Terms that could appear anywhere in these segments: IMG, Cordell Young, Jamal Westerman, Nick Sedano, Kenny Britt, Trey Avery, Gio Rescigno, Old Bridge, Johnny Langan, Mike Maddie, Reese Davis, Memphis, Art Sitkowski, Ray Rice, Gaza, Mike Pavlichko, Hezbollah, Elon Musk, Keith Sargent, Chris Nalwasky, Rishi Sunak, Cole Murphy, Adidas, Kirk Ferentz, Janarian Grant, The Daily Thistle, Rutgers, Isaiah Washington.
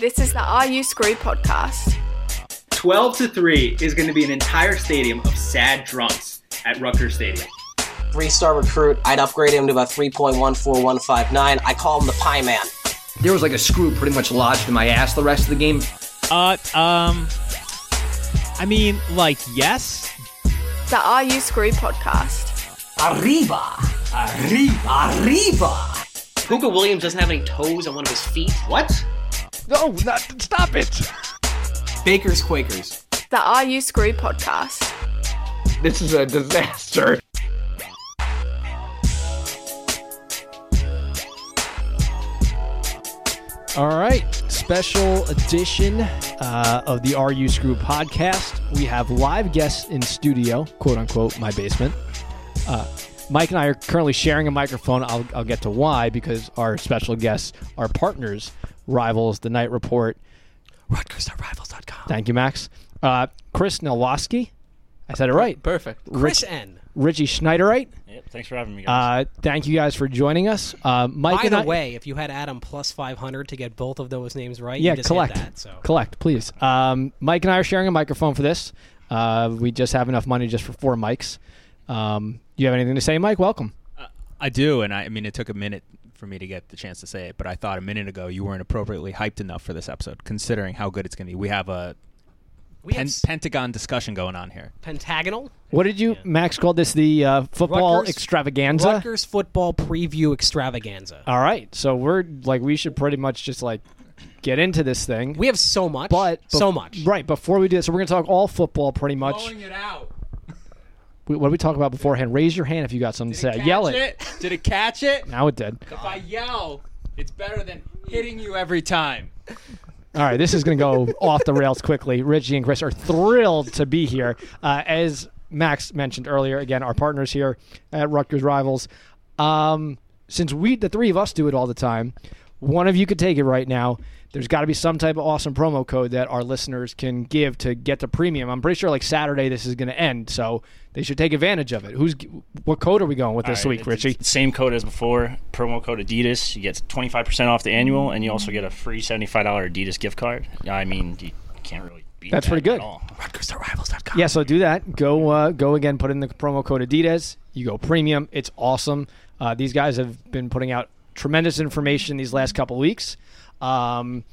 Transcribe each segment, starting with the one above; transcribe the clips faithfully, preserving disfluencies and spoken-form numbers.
This is the R U Screw podcast. twelve to three is going to be an entire stadium of sad drunks at Rutgers Stadium. Three-star recruit. I'd upgrade him to about three point one four one five nine. I call him the Pie Man. There was like a screw pretty much lodged in my ass the rest of the game. Uh, um, I mean, like, yes. The R U Screw podcast. Arriba, arriba, arriba. Puka Williams doesn't have any toes on one of his feet. What? No, not, stop it. Baker's Quakers. The R U Screw podcast. This is a disaster. All right, special edition uh, of the R U Screw podcast. We have live guests in studio, quote unquote, my basement. Uh, Mike and I are currently sharing a microphone. I'll, I'll get to why, because our special guests are partners, rivals, The Knight Report. Rutgers dot rivals dot com. Thank you, Max. Uh, Chris Nalwasky. I said it right. Perfect. Chris Rich, N. Richie Schneiderite. Yep, thanks for having me, guys. Uh, thank you guys for joining us. Uh, Mike By and the I, way, if you had Adam plus five hundred to get both of those names right, yeah, you just collect, hit that. So. Collect, please. Um, Mike and I are sharing a microphone for this. Uh, we just have enough money just for four mics. Um, you have anything to say, Mike? Welcome. Uh, I do, and I, I mean, it took a minute for me to get the chance to say it, but I thought a minute ago you weren't appropriately hyped enough for this episode, considering how good it's going to be. We have a... We Pen- have Pentagon discussion going on here. Pentagonal? What did you, yeah. Max, call this? The uh, football Rutgers, extravaganza? Rutgers football preview extravaganza. All right. So we're like, we should pretty much just like get into this thing. We have so much. But be- so much. Right. Before we do this, so we're going to talk all football pretty much. Blowing it out. We, what did we talk about beforehand? Raise your hand if you got something did to say. Yell it. it. Did it catch it? Now it did. If I yell, it's better than hitting you every time. All right, this is going to go off the rails quickly. Richie and Chris are thrilled to be here. Uh, as Max mentioned earlier, again, our partners here at Rutgers Rivals. Um, since we, the three of us do it all the time, one of you could take it right now. There's got to be some type of awesome promo code that our listeners can give to get the premium. I'm pretty sure like Saturday this is going to end, so they should take advantage of it. Who's what code are we going with all this right, week, Richie? Same code as before. Promo code Adidas. You get twenty-five percent off the annual, and you also get a free seventy-five dollars Adidas gift card. I mean, you can't really beat That's that pretty good. At all. Rutgers dot rivals dot com. Yeah, so do that. Go, uh, go again. Put in the promo code Adidas. You go premium. It's awesome. Uh, these guys have been putting out tremendous information these last couple weeks. Um,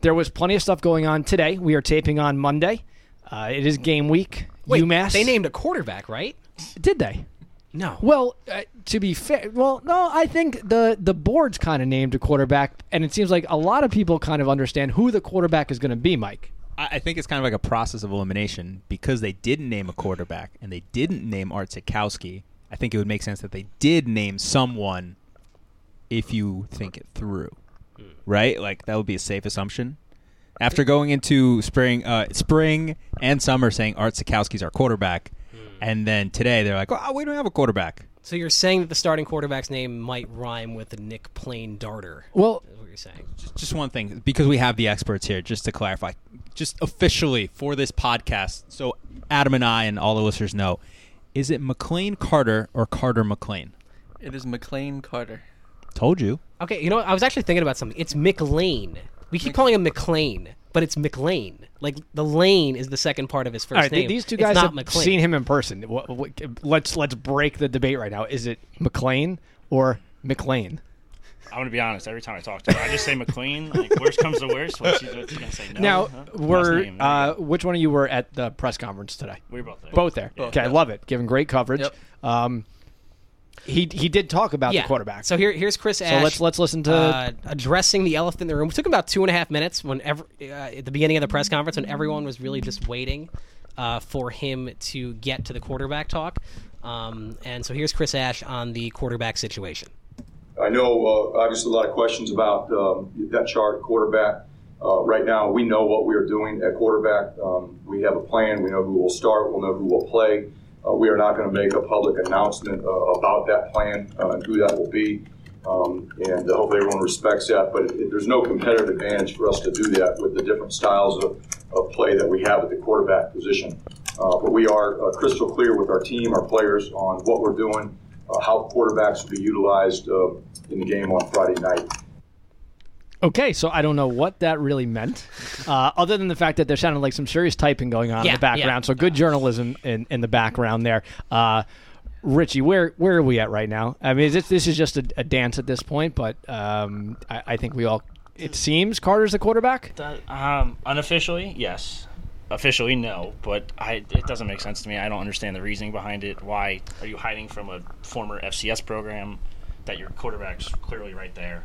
there was plenty of stuff going on today. We are taping on Monday. Uh, it is game week. Wait, UMass. They named a quarterback, right? Did they? No. Well, uh, to be fair, well, no, I think the, the board's kind of named a quarterback, and it seems like a lot of people kind of understand who the quarterback is going to be, Mike. I think it's kind of like a process of elimination because they didn't name a quarterback and they didn't name Art Sitkowski. I think it would make sense that they did name someone. If you think it through, right? Like that would be a safe assumption. After going into spring, uh, spring and summer, saying Art Sitkowski's our quarterback, mm. and then today they're like, "Oh, we don't have a quarterback." So you're saying that the starting quarterback's name might rhyme with Nick Plain Darter? Well, is what you're saying. Just, just one thing, because we have the experts here, just to clarify, just officially for this podcast, so Adam and I and all the listeners know: is it McLean Carter or Carter McLean? It is McLean Carter. Told you. Okay, you know what? I was actually thinking about something. It's McLean. We keep calling him McLean, but it's McLean. Like, the lane is the second part of his first All right, name. These two guys have McLean. Seen him in person. Let's let's break the debate right now. Is it McLean or McLean? I'm going to be honest. Every time I talk to her, I just say McLean. Like, worst comes to worst. What she's going to say no. Now, huh? we're, uh, which one of you were at the press conference today? We were both there. Both there. Yeah. Okay, I love it. Giving great coverage. Yep. Um He he did talk about yeah. the quarterback. So here here's Chris Ash. So let's let's listen to uh, addressing the elephant in the room. It took about two and a half minutes when every, uh, at the beginning of the press conference when everyone was really just waiting uh, for him to get to the quarterback talk. Um, and so here's Chris Ash on the quarterback situation. I know uh, obviously a lot of questions about um, that chart quarterback. Uh, right now we know what we are doing at quarterback. Um, we have a plan. We know who will start. We'll know who will play. Uh, we are not going to make a public announcement uh, about that plan uh, and who that will be, um, and uh, hopefully everyone respects that. But it, it, there's no competitive advantage for us to do that with the different styles of, of play that we have at the quarterback position. Uh, but we are uh, crystal clear with our team, our players, on what we're doing, uh, how quarterbacks will be utilized uh, in the game on Friday night. Okay, so I don't know what that really meant, uh, other than the fact that there sounded like some serious typing going on yeah, in the background. Yeah. So good journalism in, in the background there. Uh, Richie, where where are we at right now? I mean, is this, this is just a, a dance at this point, but um, I, I think we all, it seems Carter's the quarterback? That, um, unofficially, yes. Officially, no, but I, it doesn't make sense to me. I don't understand the reasoning behind it. Why are you hiding from a former F C S program that your quarterback's clearly right there?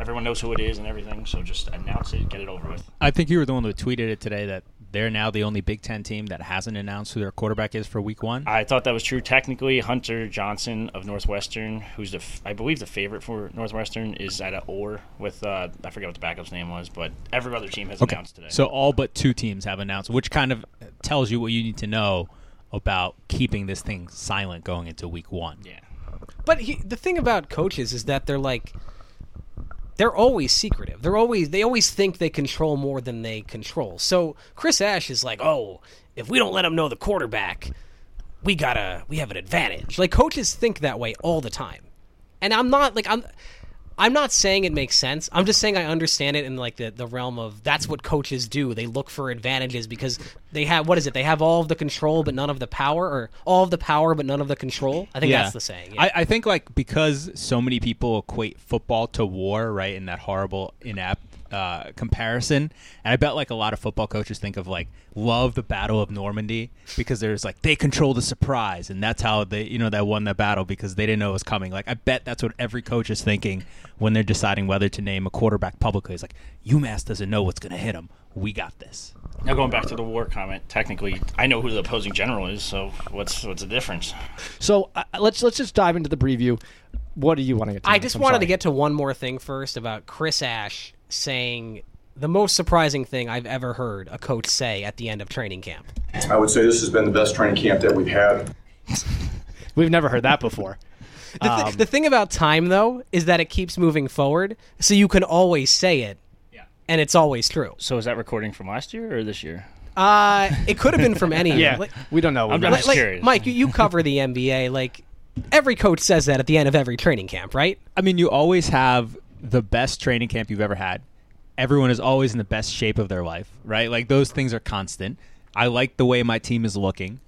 Everyone knows who it is and everything, so just announce it, get it over with. I think you were the one who tweeted it today that they're now the only Big Ten team that hasn't announced who their quarterback is for week one. I thought that was true. Technically, Hunter Johnson of Northwestern, who's the f- I believe the favorite for Northwestern, is at an or with uh, – I forget what the backup's name was, but every other team has okay. announced today. So all but two teams have announced, which kind of tells you what you need to know about keeping this thing silent going into week one. Yeah. But he, the thing about coaches is that they're like – They're always secretive. They're always they always think they control more than they control. So Chris Ash is like, oh, if we don't let him know the quarterback, we gotta we have an advantage. Like coaches think that way all the time, and I'm not like I'm I'm not saying it makes sense. I'm just saying I understand it in like the, the realm of that's what coaches do. They look for advantages because they have what is it? They have all of the control but none of the power, or all of the power but none of the control. I think yeah. that's the saying. Yeah. I, I think like because so many people equate football to war, right, in that horrible inapt uh, comparison, and I bet like a lot of football coaches think of like love the Battle of Normandy because there's like they control the surprise, and that's how they you know they won that battle because they didn't know it was coming. Like I bet that's what every coach is thinking when they're deciding whether to name a quarterback publicly. It's like UMass doesn't know what's going to hit them. We got this. Now going back to the war comment, technically I know who the opposing general is, so what's what's the difference? So uh, let's let's just dive into the preview. What do you want to get to? I next? just I'm wanted sorry. to get to one more thing first about Chris Ash saying the most surprising thing I've ever heard a coach say at the end of training camp. I would say this has been the best training camp that we've had. We've never heard that before. the, th- um, the thing about time, though, is that it keeps moving forward, so you can always say it, yeah. and it's always true. So is that recording from last year or this year? Uh, it could have been from any year. yeah, like, we don't know. I'm just like, curious. Mike, you, you cover the N B A. Like, every coach says that at the end of every training camp, right? I mean, you always have the best training camp you've ever had. Everyone is always in the best shape of their life, right? Like those things are constant. I like the way my team is looking.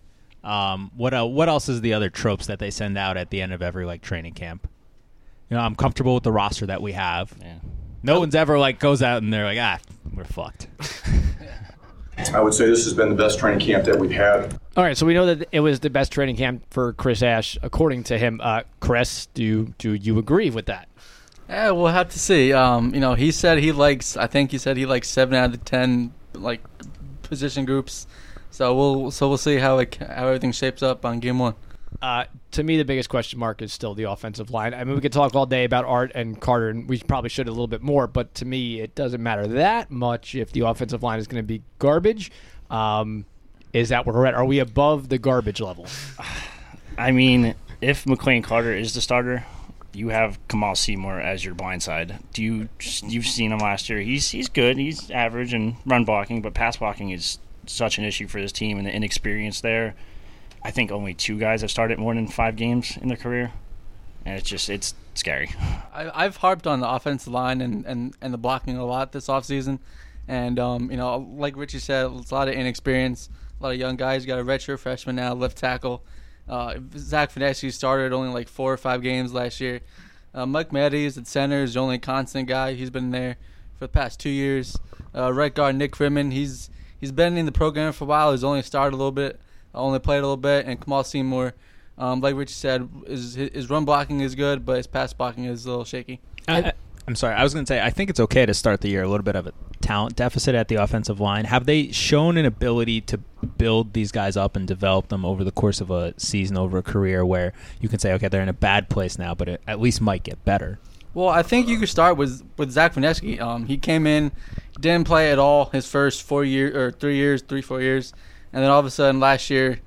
Um, what uh, what else is the other tropes that they send out at the end of every like training camp? You know, I'm comfortable with the roster that we have. Yeah. No oh. one's ever like goes out and they're like, ah, we're fucked. I would say this has been the best training camp that we've had. All right, so we know that it was the best training camp for Chris Ash, according to him. Uh, Chris, do do you agree with that? Yeah, we'll have to see. Um, you know, he said he likes. I think he said he likes seven out of the ten like position groups. So we'll so we'll see how it, how everything shapes up on game one. Uh, to me, the biggest question mark is still the offensive line. I mean, we could talk all day about Art and Carter, and we probably should a little bit more. But to me, it doesn't matter that much if the offensive line is going to be garbage. Um, is that where we're at? Are we above the garbage level? I mean, if McLean Carter is the starter. You have Kamal Seymour as your blind side. Do you you've seen him last year? He's he's good. He's average in run blocking, but pass blocking is such an issue for this team and the inexperience there. I think only two guys have started more than five games in their career, and it's just it's scary. I, I've harped on the offensive line and, and, and the blocking a lot this offseason, and um you know like Richie said, it's a lot of inexperience, a lot of young guys. You got a redshirt freshman now, left tackle. Uh, Zach Finneschi started only like four or five games last year. Uh, Mike Maddie is at center, is the only constant guy. He's been there for the past two years. Uh, right guard Nick Friedman, he's he's been in the program for a while. He's only started a little bit, only played a little bit. And Kamal Seymour, um, like Richie said, is his run blocking is good, but his pass blocking is a little shaky. I, I'm sorry, I was going to say I think it's okay to start the year a little bit of a talent deficit at the offensive line. Have they shown an ability to build these guys up and develop them over the course of a season, over a career where you can say, okay, they're in a bad place now, but it at least might get better? Well, I think you could start with with Zach Finneschi. Um, he came in, didn't play at all his first four years or three years, three, four years, and then all of a sudden last year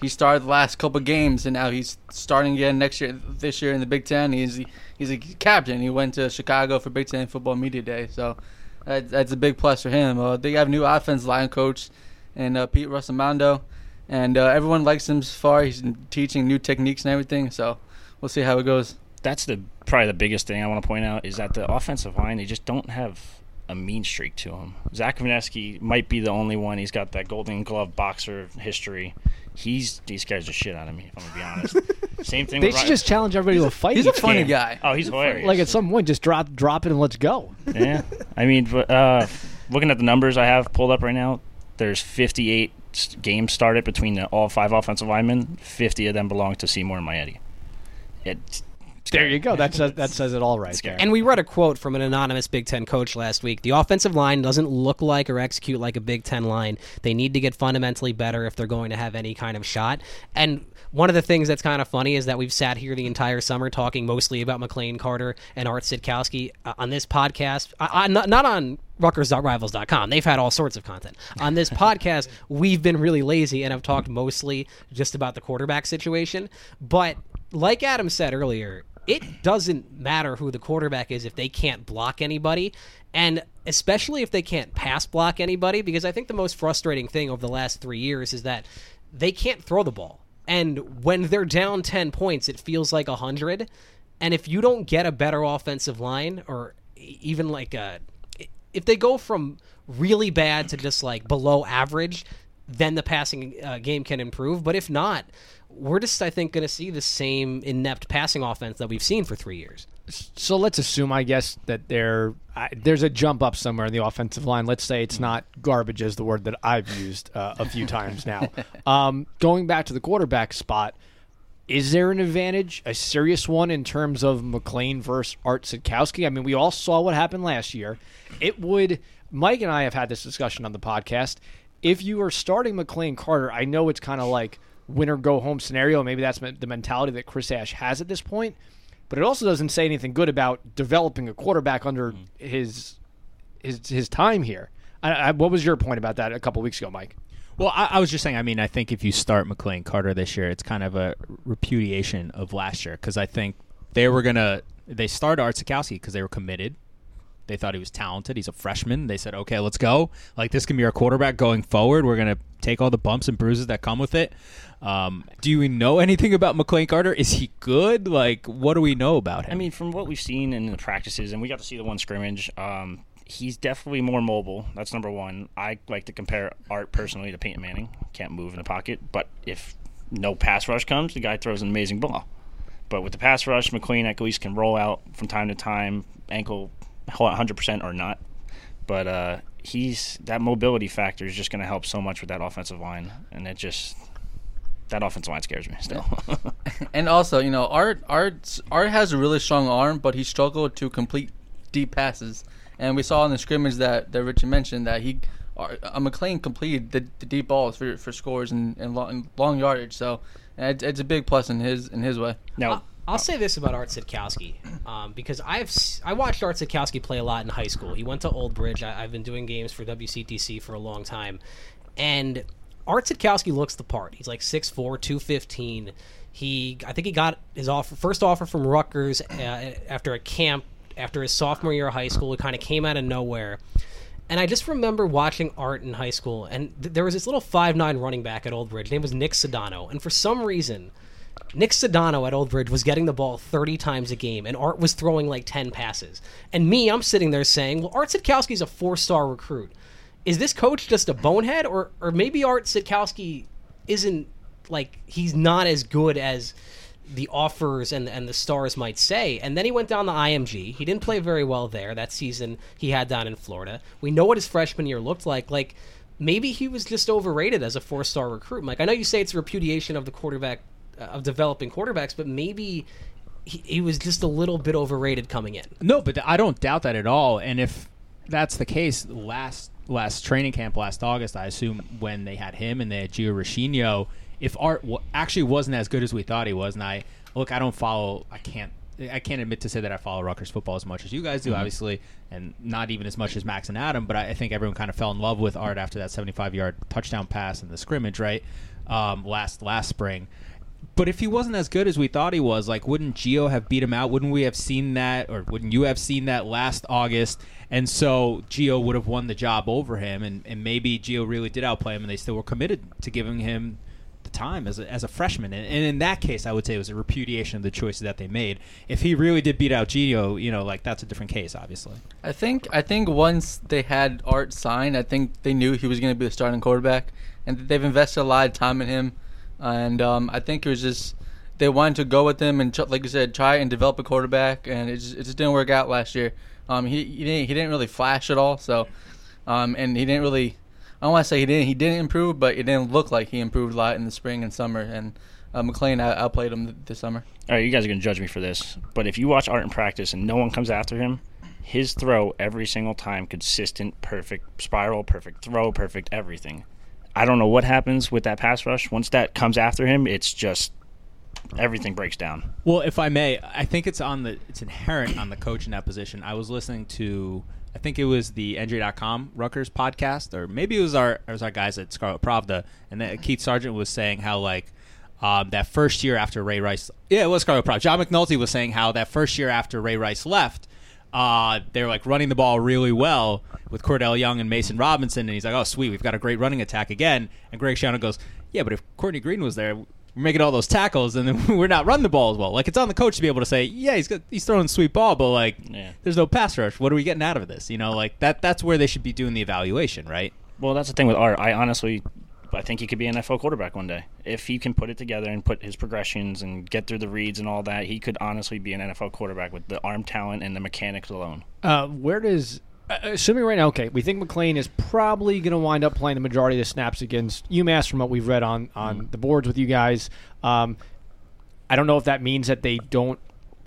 he started the last couple of games, and now he's starting again next year, this year in the Big Ten. He's, he's a captain. He went to Chicago for Big Ten Football Media Day, so that, that's a big plus for him. Uh, they have a new offensive line coach, and uh, Pete Russomondo, and uh, everyone likes him so far. He's teaching new techniques and everything, so we'll see how it goes. That's the probably the biggest thing I want to point out is that the offensive line, they just don't have a mean streak to him. Zach Finneschi might be the only one. He's got that Golden Glove boxer history. He's he scares the shit out of me, if I'm gonna be honest. Same thing. They with should Ryan. Just challenge everybody he's to a fight. He's a funny game. guy. Oh, he's, he's hilarious. Like at some point, just drop drop it and let's go. Yeah, I mean, uh, looking at the numbers I have pulled up right now, there's fifty-eight games started between the, all five offensive linemen. Fifty of them belong to Seymour and Maddie. It's There you go. That says, that says it all right there. And we read a quote from an anonymous Big Ten coach last week. The offensive line doesn't look like or execute like a Big Ten line. They need to get fundamentally better if they're going to have any kind of shot. And one of the things that's kind of funny is that we've sat here the entire summer talking mostly about McLean Carter and Art Sitkowski on this podcast. I, I, not, not on... Rutgers dot rivals dot com. They've had all sorts of content. On this podcast, we've been really lazy and have talked mostly just about the quarterback situation. But like Adam said earlier, it doesn't matter who the quarterback is if they can't block anybody, and especially if they can't pass block anybody, because I think the most frustrating thing over the last three years is that they can't throw the ball. And when they're down ten points, it feels like one hundred. And if you don't get a better offensive line or even like a... If they go from really bad to just like below average, then the passing uh, game can improve. But if not, we're just, I think, going to see the same inept passing offense that we've seen for three years. So let's assume, I guess, that there I, there's a jump up somewhere in the offensive line. Let's say it's not garbage, is the word that I've used uh, a few times now. Um, going back to the quarterback spot, is there an advantage, a serious one, in terms of McLean versus Art Sitkowski? I mean, we all saw what happened last year. It would – Mike and I have had this discussion on the podcast. If you are starting McLean Carter, I know it's kind of like winner-go-home scenario. Maybe that's the mentality that Chris Ash has at this point. But it also doesn't say anything good about developing a quarterback under mm-hmm. his, his his time here. I, I, what was your point about that a couple weeks ago, Mike? Well, I, I was just saying, I mean, I think if you start McLean Carter this year, it's kind of a repudiation of last year, because I think they were going to – they started Art Sitkowski because they were committed. They thought he was talented. He's a freshman. They said, okay, let's go. Like, this can be our quarterback going forward. We're going to take all the bumps and bruises that come with it. Um, do you know anything about McLean Carter? Is he good? Like, what do we know about him? I mean, from what we've seen in the practices, and we got to see the one scrimmage um, – he's definitely more mobile. That's number one. I like to compare Art personally to Peyton Manning. Can't move in the pocket, but if no pass rush comes, the guy throws an amazing ball. But with the pass rush, McLean at least can roll out from time to time, ankle one hundred percent or not. But uh, he's that mobility factor is just going to help so much with that offensive line, and it just – that offensive line scares me still. And also, you know, Art, Art, Art has a really strong arm, but he struggled to complete deep passes. And we saw in the scrimmage that, that Richie mentioned that he, uh, McLean completed the, the deep balls for for scores and, and, long, and long yardage. So it, it's a big plus in his in his way. Now I'll, I'll say this about Art Sitkowski, um, because I've I watched Art Sitkowski play a lot in high school. He went to Old Bridge. I, I've been doing games for W C T C for a long time, and Art Sitkowski looks the part. He's like six four, two fifteen. He I think he got his offer first offer from Rutgers uh, after a camp. After his sophomore year of high school, it kind of came out of nowhere. And I just remember watching Art in high school, and th- there was this little five nine running back at Old Bridge. His name was Nick Sedano. And for some reason, Nick Sedano at Old Bridge was getting the ball thirty times a game, and Art was throwing like ten passes. And me, I'm sitting there saying, well, Art Sitkowski's a four-star recruit. Is this coach just a bonehead? Or, or maybe Art Sitkowski isn't, like, he's not as good as the offers and and the stars might say. And then he went down to I M G. He didn't play very well there that season he had down in Florida. We know what his freshman year looked like. Like, maybe he was just overrated as a four-star recruit. Mike, I know you say it's a repudiation of the quarterback, uh, of developing quarterbacks, but maybe he, he was just a little bit overrated coming in. No, but I don't doubt that at all. And if that's the case, last last training camp, last August, I assume when they had him and they had Gio Rescigno, if Art w- actually wasn't as good as we thought he was, and I look, I don't follow, I can't, I can't admit to say that I follow Rutgers football as much as you guys do, mm-hmm. obviously, and not even as much as Max and Adam. But I, I think everyone kind of fell in love with Art after that seventy-five-yard touchdown pass in the scrimmage, right? Um, last last spring. But if he wasn't as good as we thought he was, like, wouldn't Gio have beat him out? Wouldn't we have seen that, or wouldn't you have seen that last August? And so Gio would have won the job over him, and, and maybe Gio really did outplay him, and they still were committed to giving him the time as a, as a freshman. And, and in that case, I would say it was a repudiation of the choices that they made. If he really did beat out Gio, you know, like that's a different case, obviously. I think I think once they had Art signed, I think they knew he was going to be the starting quarterback, and they've invested a lot of time in him. And um, I think it was just they wanted to go with him and, like you said, try and develop a quarterback, and it just, it just didn't work out last year. Um, he he didn't, he didn't really flash at all, so um, and he didn't really. I don't want to say he didn't he didn't improve, but it didn't look like he improved a lot in the spring and summer. And uh, McLean out- outplayed him th- this summer. All right, you guys are going to judge me for this, but if you watch Art in practice and no one comes after him, his throw every single time, consistent, perfect, spiral, perfect throw, perfect, everything. I don't know what happens with that pass rush. Once that comes after him, it's just everything breaks down. Well, if I may, I think it's on the it's inherent on the coach in that position. I was listening to... I think it was the N J dot com Rutgers podcast, or maybe it was our it was our guys at Scarlet Pravda, and that Keith Sargent was saying how like um, that first year after Ray Rice, yeah, it was Scarlet Pravda. John McNulty was saying how that first year after Ray Rice left, uh, they were like running the ball really well with Cordell Young and Mason Robinson, and he's like, oh sweet, we've got a great running attack again. And Greg Schiano goes, yeah, but if Courtney Green was there, we're making all those tackles, and then we're not running the ball as well. Like, it's on the coach to be able to say, yeah, he's got, he's throwing a sweet ball, but, like, yeah. There's no pass rush. What are we getting out of this? You know, like, that that's where they should be doing the evaluation, right? Well, that's the thing with Art. I honestly I think he could be an N F L quarterback one day. If he can put it together and put his progressions and get through the reads and all that, he could honestly be an N F L quarterback with the arm talent and the mechanics alone. Uh, where does uh, – assuming right now, okay, we think McLean is probably going to wind up playing the majority of the snaps against UMass from what we've read on, on mm. the boards with you guys. Um, I don't know if that means that they don't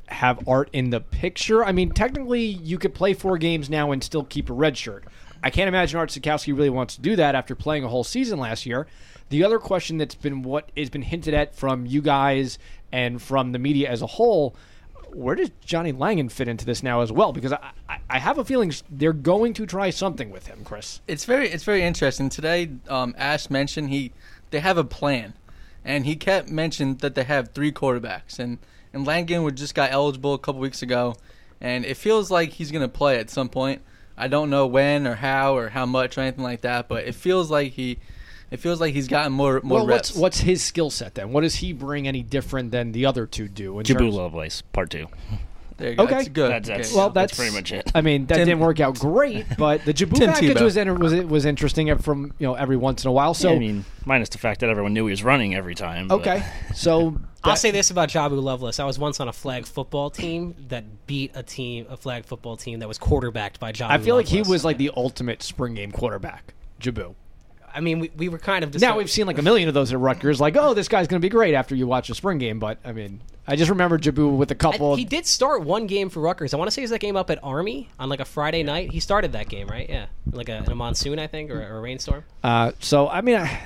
have Art in the picture. I mean, technically, you could play four games now and still keep a red shirt. I can't imagine Art Sitkowski really wants to do that after playing a whole season last year. The other question that's been what has been hinted at from you guys and from the media as a whole, where does Johnny Langan fit into this now as well? Because I, I, I have a feeling they're going to try something with him, Chris. It's very it's very interesting. Today, um, Ash mentioned he they have a plan, and he kept mentioning that they have three quarterbacks, and and Langan would just got eligible a couple weeks ago, and it feels like he's going to play at some point. I don't know when or how or how much or anything like that, but it feels like he, it feels like he's gotten more more well, reps. What's, what's his skill set then? What does he bring any different than the other two do? In Jabu Lovelace, part two. There you go. Okay, that's good. That's, that's, okay. Well, that's, that's pretty much it. I mean, that Tim, didn't work out great, but the Jabu package was was was interesting from you know every once in a while. So yeah, I mean, minus the fact that everyone knew he was running every time. Okay, but. so. That. I'll say this about Jabu Lovelace. I was once on a flag football team that beat a team, a flag football team that was quarterbacked by Jabu Lovelace. I feel Lovelace. like he was like the ultimate spring game quarterback, Jabu. I mean, we, we were kind of... Decided. Now we've seen like a million of those at Rutgers. Like, oh, this guy's going to be great after you watch a spring game. But, I mean, I just remember Jabu with a couple... I, he did start one game for Rutgers. I want to say it was that game up at Army on like a Friday yeah. night. He started that game, right? Yeah. Like a, in a monsoon, I think, or, or a rainstorm. Uh, so, I mean... I...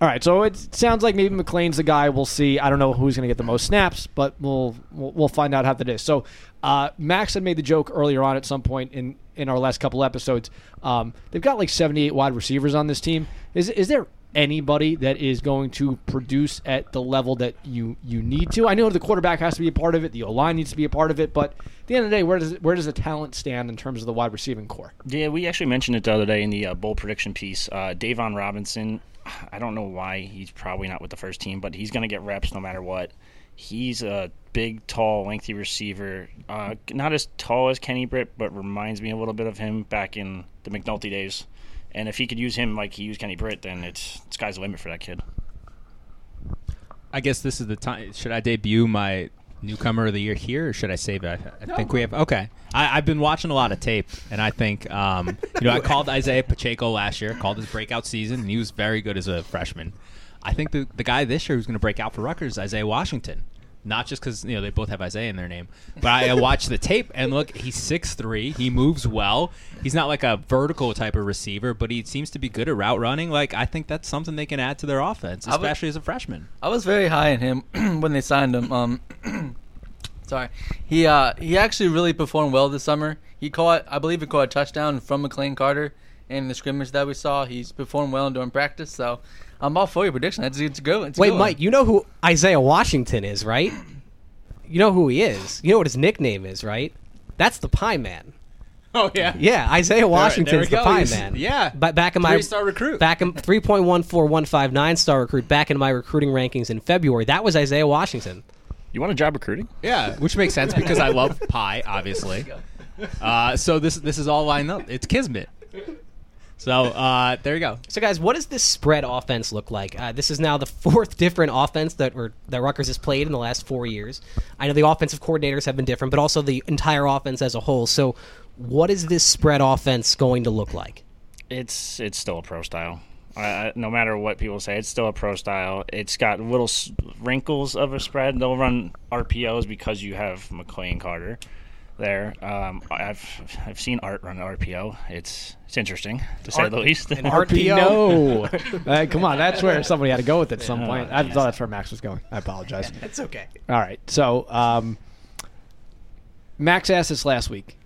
All right, so it sounds like maybe McLean's the guy. We'll see. I don't know who's going to get the most snaps, but we'll we'll find out how that is. So uh, Max had made the joke earlier on at some point in, in our last couple episodes. Um, they've got like seventy-eight wide receivers on this team. Is is there anybody that is going to produce at the level that you, you need to? I know the quarterback has to be a part of it. The O-line needs to be a part of it. But at the end of the day, where does where does the talent stand in terms of the wide receiving core? Yeah, we actually mentioned it the other day in the uh, bowl prediction piece. Uh, Davon Robinson. I don't know why he's probably not with the first team, but he's going to get reps no matter what. He's a big, tall, lengthy receiver. Uh, not as tall as Kenny Britt, but reminds me a little bit of him back in the McNulty days. And if he could use him like he used Kenny Britt, then it's sky's the limit for that kid. I guess this is the time. Should I debut my newcomer of the year here, or should I save it? I, I no. think we have. Okay. I, I've been watching a lot of tape, and I think, um, you know, I called Isaiah Pacheco last year, called his breakout season, and he was very good as a freshman. I think the, the guy this year who's going to break out for Rutgers is Isaiah Washington. Not just because, you know, they both have Isaiah in their name. But I, I watched the tape, and look, he's six three. He moves well. He's not like a vertical type of receiver, but he seems to be good at route running. Like, I think that's something they can add to their offense, especially was, as a freshman. I was very high on him when they signed him. Um, sorry. He uh, he actually really performed well this summer. He caught, I believe he caught a touchdown from McLean Carter in the scrimmage that we saw. He's performed well during practice, so... I'm all for your prediction. It's, it's good. It's Wait, good. Mike, you know who Isaiah Washington is, right? You know who he is. You know what his nickname is, right? That's the Pie Man. Oh, yeah. Yeah, Isaiah Washington's there, there the pie He's, man. Yeah. But back in my three-star recruit. Back in three point one four one five nine-star recruit back in my recruiting rankings in February. That was Isaiah Washington. You want a job recruiting? Yeah, which makes sense because I love pie, obviously. Uh, so this this is all lined up. It's kismet. So uh, there you go. So guys, what does this spread offense look like? Uh, this is now the fourth different offense that were, that Rutgers has played in the last four years. I know the offensive coordinators have been different, but also the entire offense as a whole. So what is this spread offense going to look like? It's it's still a pro style. Uh, no matter what people say, it's still a pro style. It's got little wrinkles of a spread. They'll run R P Os because you have McLean Carter there. Um, I've I've seen Art run R P O. It's it's interesting to say Art, the least. An R P O. uh, come on, that's where somebody had to go with it at some point. I thought that's where Max was going. I apologize. It's okay. All right. So um, Max asked this last week.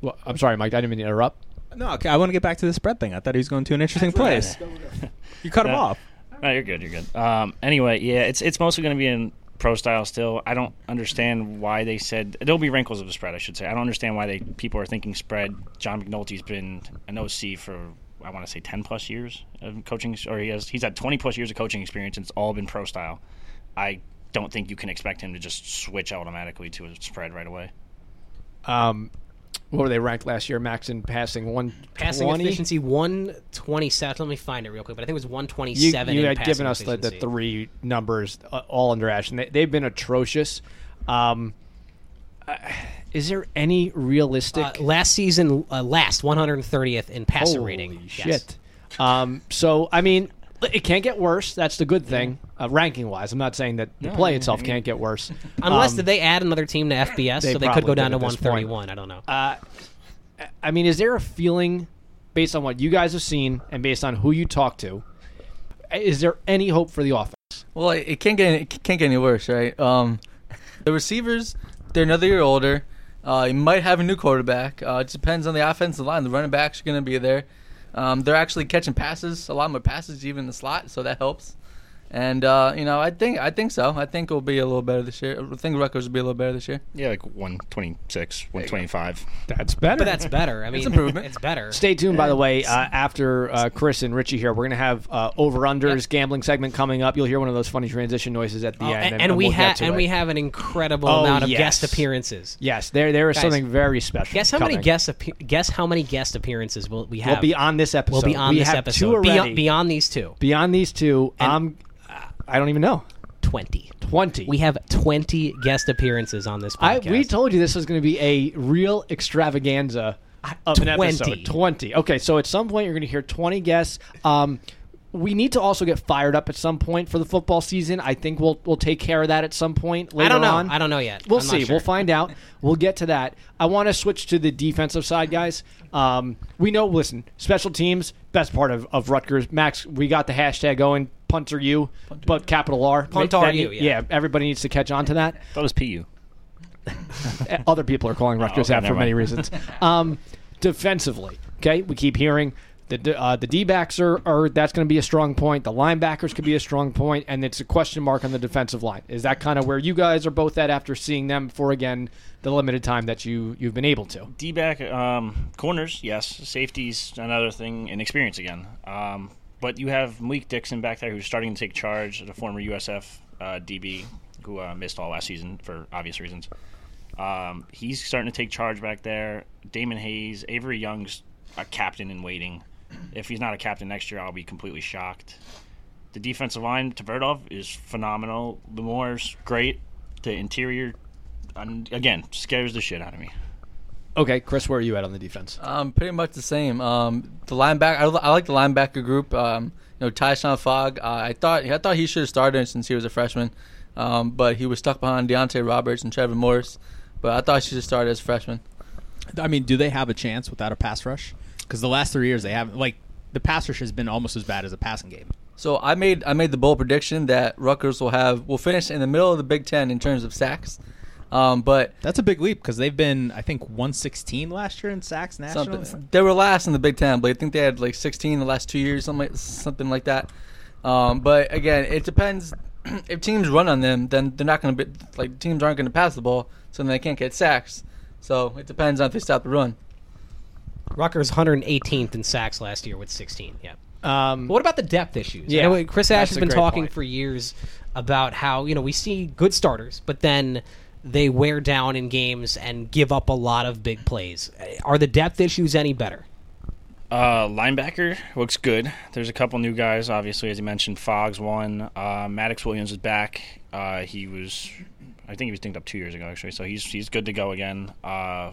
Well, I'm sorry, Mike. I didn't mean to interrupt. No, okay, I want to get back to the spread thing. I thought he was going to an interesting place. You cut no, him off. No, you're good. You're good. Um, anyway, yeah, it's it's mostly going to be in pro style still. I don't understand why they said – there'll be wrinkles of the spread, I should say. I don't understand why they people are thinking spread. John McNulty's been an O C for, I want to say, ten-plus years of coaching – or he has he's had twenty-plus years of coaching experience, and it's all been pro style. I don't think you can expect him to just switch automatically to a spread right away. Um. What were they ranked last year, Max, in passing? one twenty Passing efficiency, one twenty-seven. Let me find it real quick, but I think it was one twenty-seven. You, you had given us the, the three numbers uh, all under Ash, and they, they've been atrocious. Um, uh, is there any realistic? Uh, last season, uh, last one hundred thirtieth in passer Holy rating. Holy shit. Yes. Um, so, I mean, it can't get worse. That's the good thing, uh, ranking-wise. I'm not saying that the no, play itself can't get worse. Unless um, did they add another team to F B S, they so they could go down to one thirty-one. I don't know. Uh, I mean, is there a feeling, based on what you guys have seen and based on who you talk to, is there any hope for the offense? Well, it can't get any, it can't get any worse, right? Um, the receivers, they're another year older. Uh, you might have a new quarterback. Uh, it depends on the offensive line. The running backs are going to be there. Um, they're actually catching passes, a lot more passes even in the slot, so that helps. And uh, you know, I think I think so. I think it'll be a little better this year. I think Rutgers will be a little better this year. Yeah, like one twenty six, one twenty five. That's better. But that's better. I mean, it's improvement. It's better. Stay tuned, by the way. Uh, after uh, Chris and Richie here, we're gonna have uh, over unders yep. gambling segment coming up. You'll hear one of those funny transition noises at the oh, end, and, and, and we we'll have and it. we have an incredible oh, amount of yes. guest appearances. Yes, there there is Guys, something very special. Guess how coming. many guest guess how many guest appearances will we have? We'll be on this episode. We'll be on we this episode. Beyond, beyond these two. Beyond these two. And I'm. I don't even know. Twenty. Twenty. We have twenty guest appearances on this podcast. I, we told you this was going to be a real extravaganza of twenty. An episode. Twenty. Okay, so at some point you're going to hear twenty guests. Um, we need to also get fired up at some point for the football season. I think we'll we'll take care of that at some point later on. I don't know. On. I don't know yet. We'll I'm see. Sure. We'll find out. We'll get to that. I want to switch to the defensive side, guys. Um, we know, listen, special teams, best part of, of Rutgers. Max, we got the hashtag going. Punter U, Punter but U. Capital R. Punter that, U, yeah. Yeah, everybody needs to catch on to that. That was P U. Other people are calling Rutgers oh, okay, out for many reasons. Um, defensively, okay, we keep hearing the uh, the D-backs are, are that's going to be a strong point. The linebackers could be a strong point, and it's a question mark on the defensive line. Is that kind of where you guys are both at after seeing them for, again, the limited time that you, you've been able to? D-back, um, corners, yes. Safeties, another thing, and experience again. Um But you have Malik Dixon back there who's starting to take charge, the former U S F uh, D B who uh, missed all last season for obvious reasons. Um, he's starting to take charge back there. Damon Hayes, Avery Young's a captain in waiting. If he's not a captain next year, I'll be completely shocked. The defensive line, Tverdov, is phenomenal. Lemore's great. The interior, again, scares the shit out of me. Okay, Chris, where are you at on the defense? Um, pretty much the same. Um, the linebacker, I, I like the linebacker group. Um, you know, Tyshawn Fogg. Uh, I thought, I thought he should have started since he was a freshman, um, but he was stuck behind Deontay Roberts and Trevor Morris. But I thought he should have started as a freshman. I mean, do they have a chance without a pass rush? Because the last three years they haven't. Like the pass rush has been almost as bad as the passing game. So I made, I made the bold prediction that Rutgers will have, will finish in the middle of the Big Ten in terms of sacks. Um, but that's a big leap because they've been, I think, one sixteen last year in sacks nationally. They were last in the Big Ten, but I think they had like sixteen the last two years, something like, something like that. Um, but again, it depends. If teams run on them, then they're not going to be like teams aren't going to pass the ball, so then they can't get sacks. So it depends on if they stop the run. Rutgers one hundred eighteenth in sacks last year with sixteen. Yeah. Um, but what about the depth issues? Yeah, I know Chris Ash has been talking point. for years about how, you know, we see good starters, but then they wear down in games and give up a lot of big plays. Are the depth issues any better? Uh, linebacker looks good. There's a couple new guys, obviously, as you mentioned. Fogg's one. Uh, Maddox Williams is back. Uh, he was, I think he was dinged up two years ago, actually, so he's he's good to go again. Uh,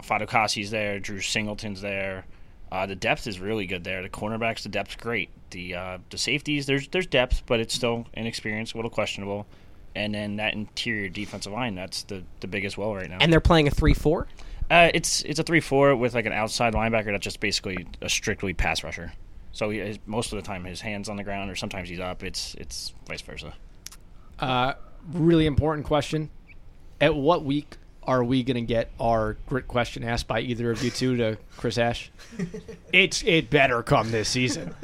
Fadukasi's there. Drew Singleton's there. Uh, the depth is really good there. The cornerbacks, the depth's great. The uh, the safeties, there's there's depth, but it's still inexperienced, a little questionable. And then that interior defensive line, that's the, the biggest well right now. And they're playing a three four? Uh, it's it's a three four with like an outside linebacker that's just basically a strictly pass rusher. So he, his, most of the time his hand's on the ground or sometimes he's up. It's, it's vice versa. Uh, really important question. At what week are we going to get our grit question asked by either of you two to Chris Ash? It's It better come this season.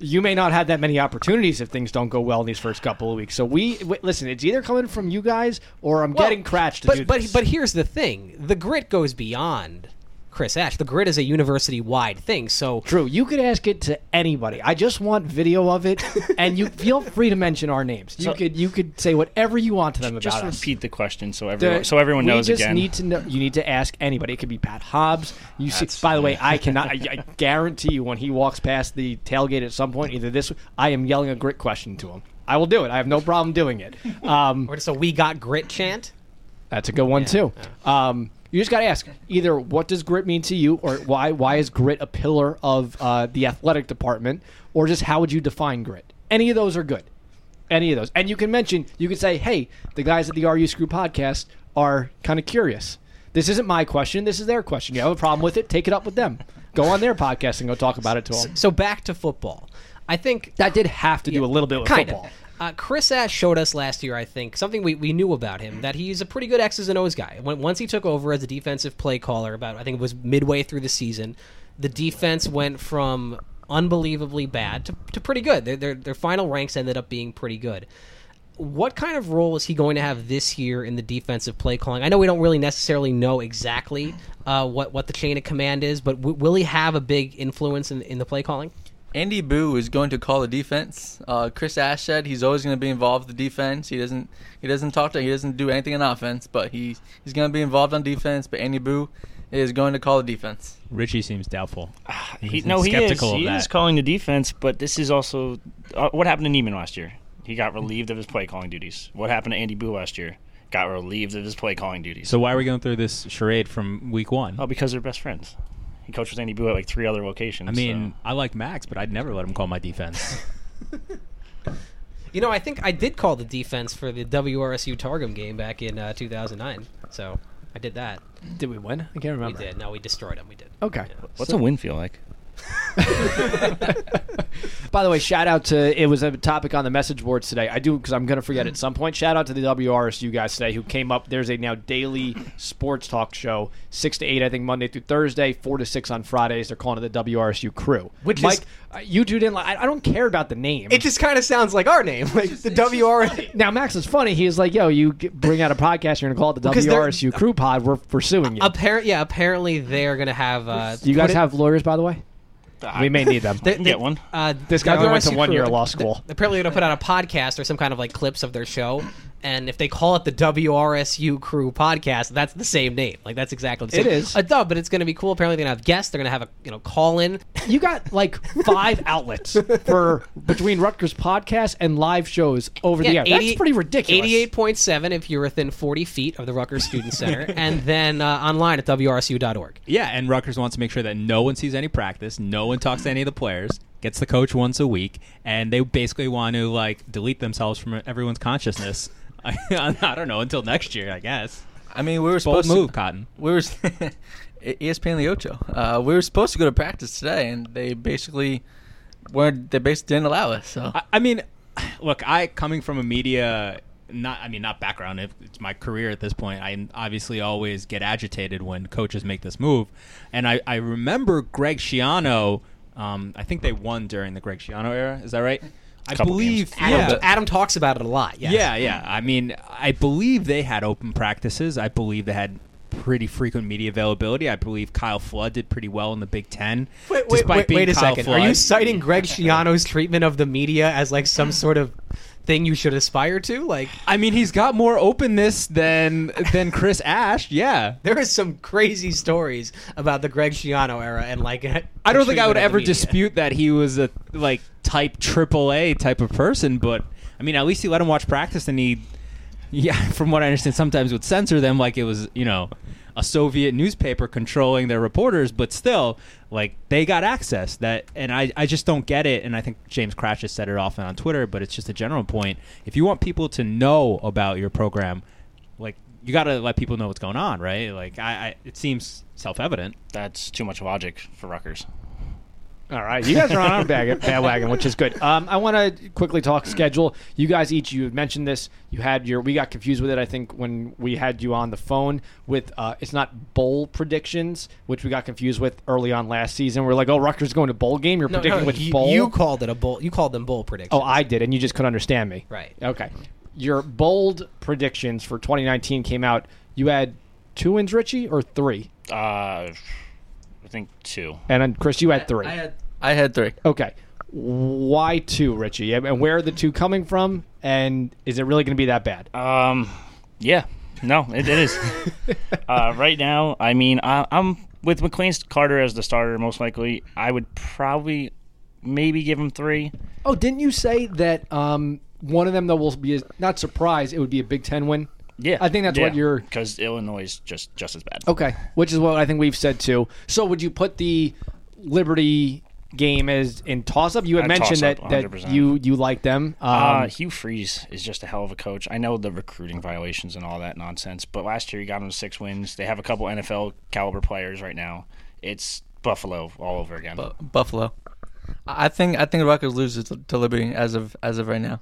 You may not have that many opportunities if things don't go well in these first couple of weeks. So we, we listen, it's either coming from you guys or I'm well, getting Kratch to but, do this. But, but here's the thing. The grit goes beyond Chris Ash. The grit is a university-wide thing. So true. You could ask it to anybody. I just want video of it, and you feel free to mention our names. You so, could you could say whatever you want to them about us. Just repeat us. the question so everyone the, so everyone knows just again. Need to know, you need to ask anybody. It could be Pat Hobbs. You see, by the way, I cannot. I, I guarantee you, when he walks past the tailgate at some point, either this, I am yelling a grit question to him. I will do it. I have no problem doing it. Um, or just a "We Got Grit" chant. That's a good one yeah. too. Um, You just got to ask either what does grit mean to you or why why is grit a pillar of uh, the athletic department, or just how would you define grit? Any of those are good. Any of those. And you can mention, you can say, hey, the guys at the R U Screw podcast are kind of curious. This isn't my question. This is their question. You have a problem with it? Take it up with them. Go on their podcast and go talk about it to them. So back to football. I think that did have to do yeah, a little bit with kinda. football. Uh, Chris Ash showed us last year, I think, something we, we knew about him, that he's a pretty good X's and O's guy. When, once he took over as a defensive play caller, about I think it was midway through the season, the defense went from unbelievably bad to, to pretty good. Their, their, their final ranks ended up being pretty good. What kind of role is he going to have this year in the defensive play calling? I know we don't really necessarily know exactly uh, what, what the chain of command is, but w- will he have a big influence in, in the play calling? Andy Buh is going to call the defense. Uh, Chris Ash said he's always going to be involved with the defense. He doesn't he doesn't talk to he doesn't do anything on offense, but he, he's going to be involved on defense. But Andy Buh is going to call the defense. Richie seems doubtful. Uh, he, no, he is. He is calling the defense, but this is also uh, what happened to Neiman last year. He got relieved of his play calling duties. What happened to Andy Buh last year? Got relieved of his play calling duties. So why are we going through this charade from week one? Oh, because they're best friends. He coached with Andy Buh at like three other locations. I mean, so. I like Max, but I'd never let him call my defense. You know, I think I did call the defense for the W R S U Targum game back in uh, two thousand nine. So I did that. Did we win? I can't remember. We did. No, we destroyed them. We did. Okay. Yeah. What's so, a win feel like? By the way, shout out to it was a topic on the message boards today. I do because I'm going to forget at some point. Shout out to the W R S U guys today who came up. There's a now daily sports talk show, six to eight, I think Monday through Thursday, four to six on Fridays. They're calling it the W R S U Crew. Which Mike, is, uh, you two didn't like. I, I don't care about the name. It just kind of sounds like our name, like just, the W R S U. Now Max is funny. He is like, yo, you bring out a podcast, you're going to call it the because W R S U Crew Pod. We're pursuing you. Appar- yeah, apparently they're going to have. Uh, you guys have lawyers, by the way. We may need them. They, they, Get one. Uh, this guy only went to one year of law school. They're apparently going to put out a podcast or some kind of like clips of their show, and if they call it the W R S U Crew Podcast, that's the same name. Like that's exactly the same. It is a dub, but it's going to be cool. Apparently they're going to have guests. They're going to have a you know call in. You got like five outlets for between Rutgers podcasts and live shows over yeah, the air. That's pretty ridiculous. Eighty-eight point seven if you're within forty feet of the Rutgers Student Center, and then uh, online at W R S U dot org. Yeah, and Rutgers wants to make sure that no one sees any practice. No one. Talks to any of the players, gets the coach once a week, and they basically want to like delete themselves from everyone's consciousness. I, I don't know until next year, I guess. I mean, we were supposed Bold to move Cotton. We were E S P N the Ocho. Uh, we were supposed to go to practice today, and they basically weren't. They basically didn't allow us. So I, I mean, look, I coming from a media. Not, I mean, not background. It's my career at this point. I obviously always get agitated when coaches make this move. And I, I remember Greg Schiano. Um, I think they won during the Greg Schiano era. Is that right? I believe Adam, yeah. Adam talks about it a lot. Yes. Yeah, yeah. I mean, I believe they had open practices. I believe they had pretty frequent media availability. I believe Kyle Flood did pretty well in the Big Ten. Wait, wait, despite wait, being wait a Kyle second. Flood. Are you citing Greg Schiano's treatment of the media as like some sort of thing you should aspire to? Like, I mean, he's got more openness than than Chris Ash. Yeah, there is some crazy stories about the Greg Schiano era, and like, I don't think I would ever dispute that he was a like type triple A type of person, but I mean, at least he let him watch practice, and he, yeah, from what I understand, sometimes would censor them like it was, you know, a Soviet newspaper controlling their reporters, but still, like, they got access. That, and I, I just don't get it, and I think James Kratch has said it often on Twitter, but it's just a general point. If you want people to know about your program, like, you got to let people know what's going on, right? Like, I, I it seems self-evident. That's too much logic for Rutgers. All right, you guys are on our bandwagon, which is good. Um, I want to quickly talk schedule. You guys each, you mentioned this. You had your, we got confused with it, I think, when we had you on the phone with, uh, it's not bowl predictions, which we got confused with early on last season. We're like, oh, Rutgers going to bowl game. You're no, predicting no, which you, bowl? You called it a bowl. You called them bowl predictions. Oh, I did, and you just couldn't understand me. Right. Okay. Your bold predictions for twenty nineteen came out. You had two wins, Richie, or three? Uh... I think two. And then, Chris, you had three. I, I had I had three. Okay. Why two, Richie? And where are the two coming from? And is it really going to be that bad? Um, yeah. No, it, it is. uh, right now, I mean, I, I'm with McLean Carter as the starter, most likely. I would probably maybe give him three. Oh, didn't you say that um, one of them, though, will be – not surprised, it would be a Big Ten win? Yeah, I think that's yeah, what you're... Because Illinois is just, just as bad. Okay, which is what I think we've said, too. So would you put the Liberty game as in toss-up? You had I'd mentioned that, that you, you like them. Um, uh, Hugh Freeze is just a hell of a coach. I know the recruiting violations and all that nonsense, but last year he got them six wins. They have a couple N F L-caliber players right now. It's Buffalo all over again. Bu- Buffalo. I think I think Rutgers loses to Liberty as of as of right now.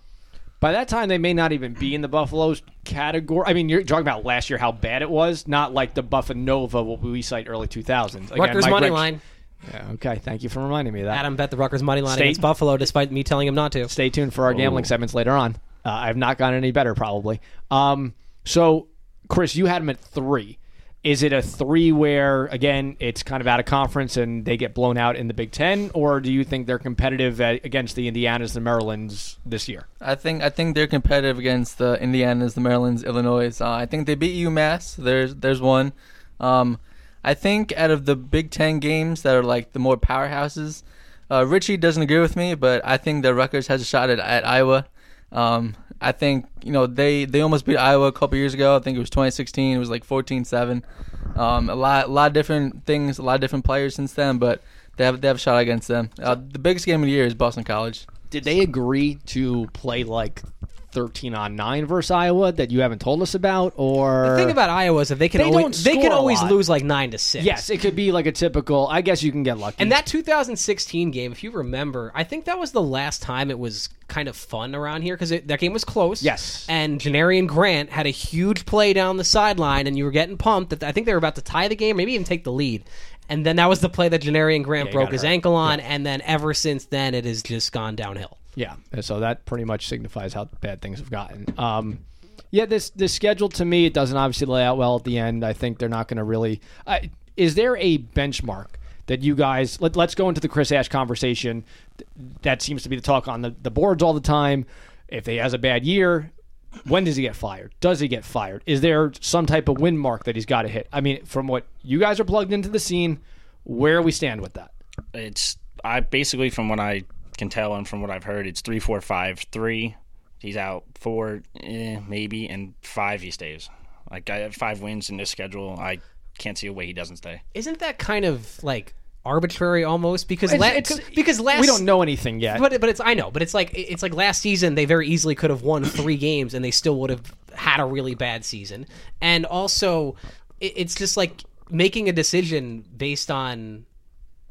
By that time, they may not even be in the Buffaloes category. I mean, you're talking about last year, how bad it was, not like the Buffanova, what we cite early two thousands. Again, Rutgers money Rich- line. Yeah, okay, thank you for reminding me of that. Adam bet the Rutgers money line Stay- against Buffalo, despite me telling him not to. Stay tuned for our gambling Ooh. segments later on. Uh, I've not gotten any better, probably. Um, so, Chris, you had him at three. Is it a three where, again, it's kind of out of conference and they get blown out in the Big Ten, or do you think they're competitive at, against the Indianas and Marylands this year? I think I think they're competitive against the Indianas, the Marylands, Illinois. Uh, I think they beat UMass. There's there's one. Um, I think out of the Big Ten games that are like the more powerhouses, uh, Richie doesn't agree with me, but I think that Rutgers has a shot at, at Iowa. Um, I think, you know, they, they almost beat Iowa a couple years ago. I think it was twenty sixteen. It was like fourteen seven. Um, a lot, a lot of different things, a lot of different players since then, but they have, they have a shot against them. Uh, the biggest game of the year is Boston College. Did they agree to play like thirteen on nine versus Iowa that you haven't told us about? Or the thing about Iowa is if they can they always, they can always lose like nine to six. Yes, it could be like a typical, I guess you can get lucky. And that two thousand sixteen game, if you remember, I think that was the last time it was kind of fun around here because that game was close. Yes. And Janarian Grant had a huge play down the sideline and you were getting pumped that I think they were about to tie the game, maybe even take the lead. And then that was the play that Janarian Grant yeah, broke his hurt. ankle on, yeah. and then ever since then it has just gone downhill. Yeah, and so that pretty much signifies how bad things have gotten. Um, yeah, this this schedule, to me, it doesn't obviously lay out well at the end. I think they're not going to really uh, – is there a benchmark that you guys let, – let's go into the Chris Ash conversation. That seems to be the talk on the, the boards all the time. If he has a bad year, when does he get fired? Does he get fired? Is there some type of win mark that he's got to hit? I mean, from what you guys are plugged into the scene, where we stand with that? It's – I basically, from when I – can tell and from what I've heard, it's three, four, five, three. He's out four, eh, maybe, and five he stays. Like I have five wins in this schedule. I can't see a way he doesn't stay. Isn't that kind of like arbitrary almost? Because it's, la- it's, because last we don't know anything yet. But but it's I know. But it's like it's like last season they very easily could have won three games and they still would have had a really bad season. And also, it's just like making a decision based on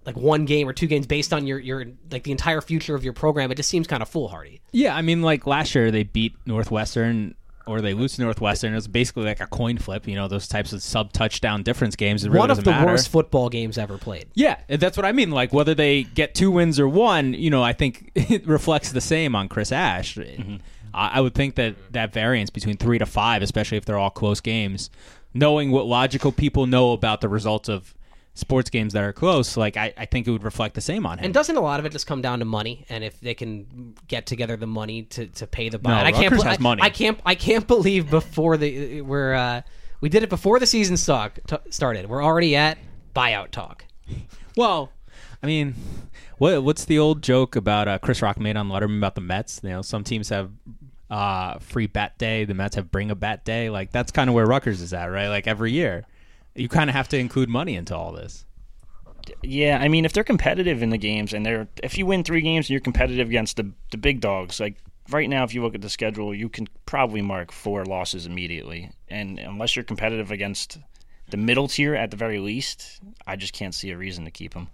like one game or two games based on your, your like the entire future of your program. It just seems kind of foolhardy. Yeah, I mean, like last year they beat Northwestern or they lose to Northwestern. It was basically like a coin flip, you know, those types of sub-touchdown difference games. It really one of the matter. worst football games ever played. Yeah, that's what I mean. Like whether they get two wins or one, you know, I think it reflects the same on Chris Ash. Mm-hmm. I would think that that variance between three to five, especially if they're all close games, knowing what logical people know about the results of sports games that are close, like I, I think it would reflect the same on him. And doesn't a lot of it just come down to money? And if they can get together the money to, to pay the buyout, no, I can't. Be- has I, money. I can't. I can't believe before the we're uh, we did it before the season stock t- started. We're already at buyout talk. Well, I mean, what what's the old joke about uh, Chris Rock made on Letterman about the Mets? You know, some teams have uh, free bat day. The Mets have bring a bat day. Like that's kind of where Rutgers is at, right? Like every year. You kind of have to include money into all this. Yeah, I mean, if they're competitive in the games, and they're if you win three games and you're competitive against the the big dogs, like right now, if you look at the schedule, you can probably mark four losses immediately. And unless you're competitive against the middle tier at the very least, I just can't see a reason to keep them.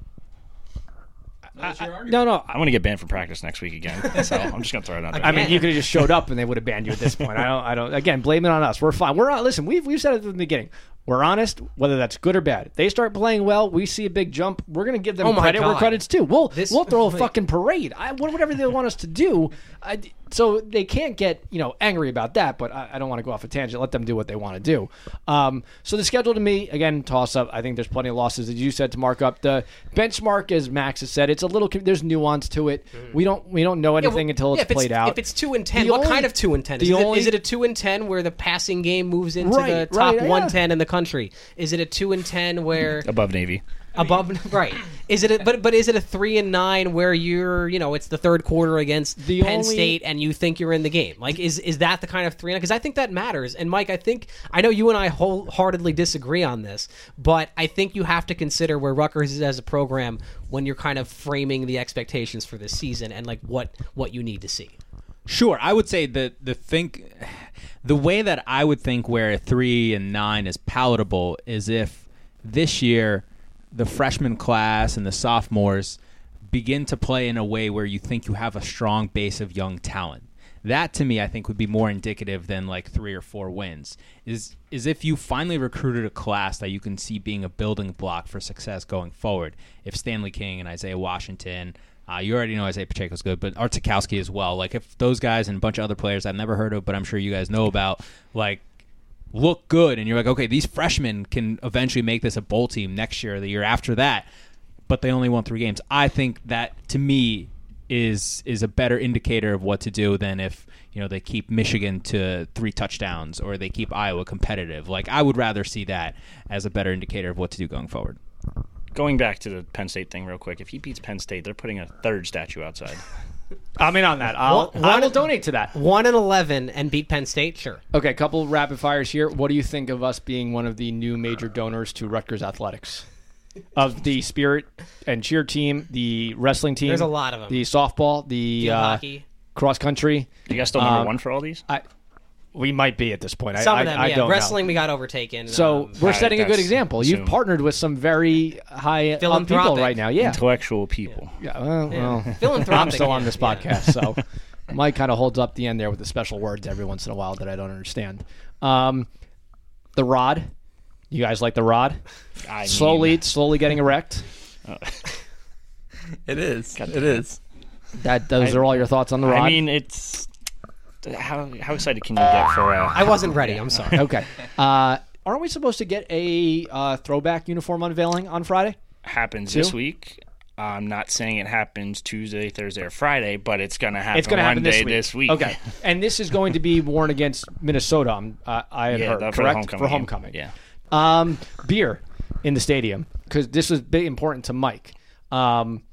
I, I, no, no. I'm going to get banned from practice next week again. So I'm just going to throw it out there. I mean, you could have just showed up and they would have banned you at this point. I don't, I don't, again, blame it on us. We're fine. We're on, listen, we've, we've said it from the beginning. We're honest, whether that's good or bad. If they start playing well, we see a big jump. We're going to give them oh credit God. where credit's due. We'll, this, we'll throw a like, fucking parade. I, whatever they want us to do. I, so they can't get, you know, angry about that, but I, I don't want to go off a tangent. Let them do what they want to do. Um, so the schedule to me, again, toss up. I think there's plenty of losses, as you said, to mark up. The benchmark, as Max has said, it's a little, there's nuance to it. Mm. We don't we don't know anything yeah, well, until it's, yeah, it's played out. If it's two and ten, the what only, kind of two and ten? Is, only, it, is it a two and ten where the passing game moves into right, the top right, one ten yeah. in the country? Country. Is it a two and ten where above Navy? Above I mean, right? Is it? A, but but is it a three and nine where you're you know it's the third quarter against the Penn only, State and you think you're in the game? Like is is that the kind of three? Because I think that matters. And Mike, I think I know you and I wholeheartedly disagree on this, but I think you have to consider where Rutgers is as a program when you're kind of framing the expectations for this season and like what what you need to see. Sure, I would say the the think the way that I would think where three and nine is palatable is if this year the freshman class and the sophomores begin to play in a way where you think you have a strong base of young talent. That to me, I think, would be more indicative than like three or four wins. Is is if you finally recruited a class that you can see being a building block for success going forward. If Stanley King and Isaiah Washington. Uh, you already know Isaiah Pacheco's good, but Art Sitkowski as well. Like, if those guys and a bunch of other players I've never heard of, but I'm sure you guys know about, like, look good, and you're like, okay, these freshmen can eventually make this a bowl team next year or the year after that, but they only won three games. I think that, to me, is is a better indicator of what to do than if, you know, they keep Michigan to three touchdowns or they keep Iowa competitive. Like, I would rather see that as a better indicator of what to do going forward. Going back to the Penn State thing real quick, if he beats Penn State, they're putting a third statue outside. I'm in on that. I'll, one, I will donate to that. one and eleven and beat Penn State, sure. Okay, a couple rapid fires here. What do you think of us being one of the new major donors to Rutgers Athletics? Of the spirit and cheer team, the wrestling team. There's a lot of them. The softball, the uh, hockey, cross country. You guys still number um, one for all these? I, We might be at this point. Some I, of them, I, yeah. I don't Wrestling, know. We got overtaken. So um, we're right, setting a good example. Assume. You've partnered with some very high um, people right now. Yeah, intellectual people. Yeah, yeah. Well, yeah. well. Philanthropic. I'm still on this yeah. podcast, so Mike kind of holds up the end there with the special words every once in a while that I don't understand. Um, the rod. You guys like the rod? I slowly, mean. slowly getting erect. Uh, it is. It is. That those I, are all your thoughts on the rod. I mean, it's. How how excited can you get for uh, I wasn't ready. I'm sorry. Okay. Uh, aren't we supposed to get a uh, throwback uniform unveiling on Friday? Happens Two? this week. I'm not saying it happens Tuesday, Thursday, or Friday, but it's going to happen it's gonna one happen this day week. this week. Okay. And this is going to be worn against Minnesota, I'm, uh, I had yeah, heard, correct? For homecoming. For homecoming. Yeah. Um, beer in the stadium, because this was big, important to Mike. Um,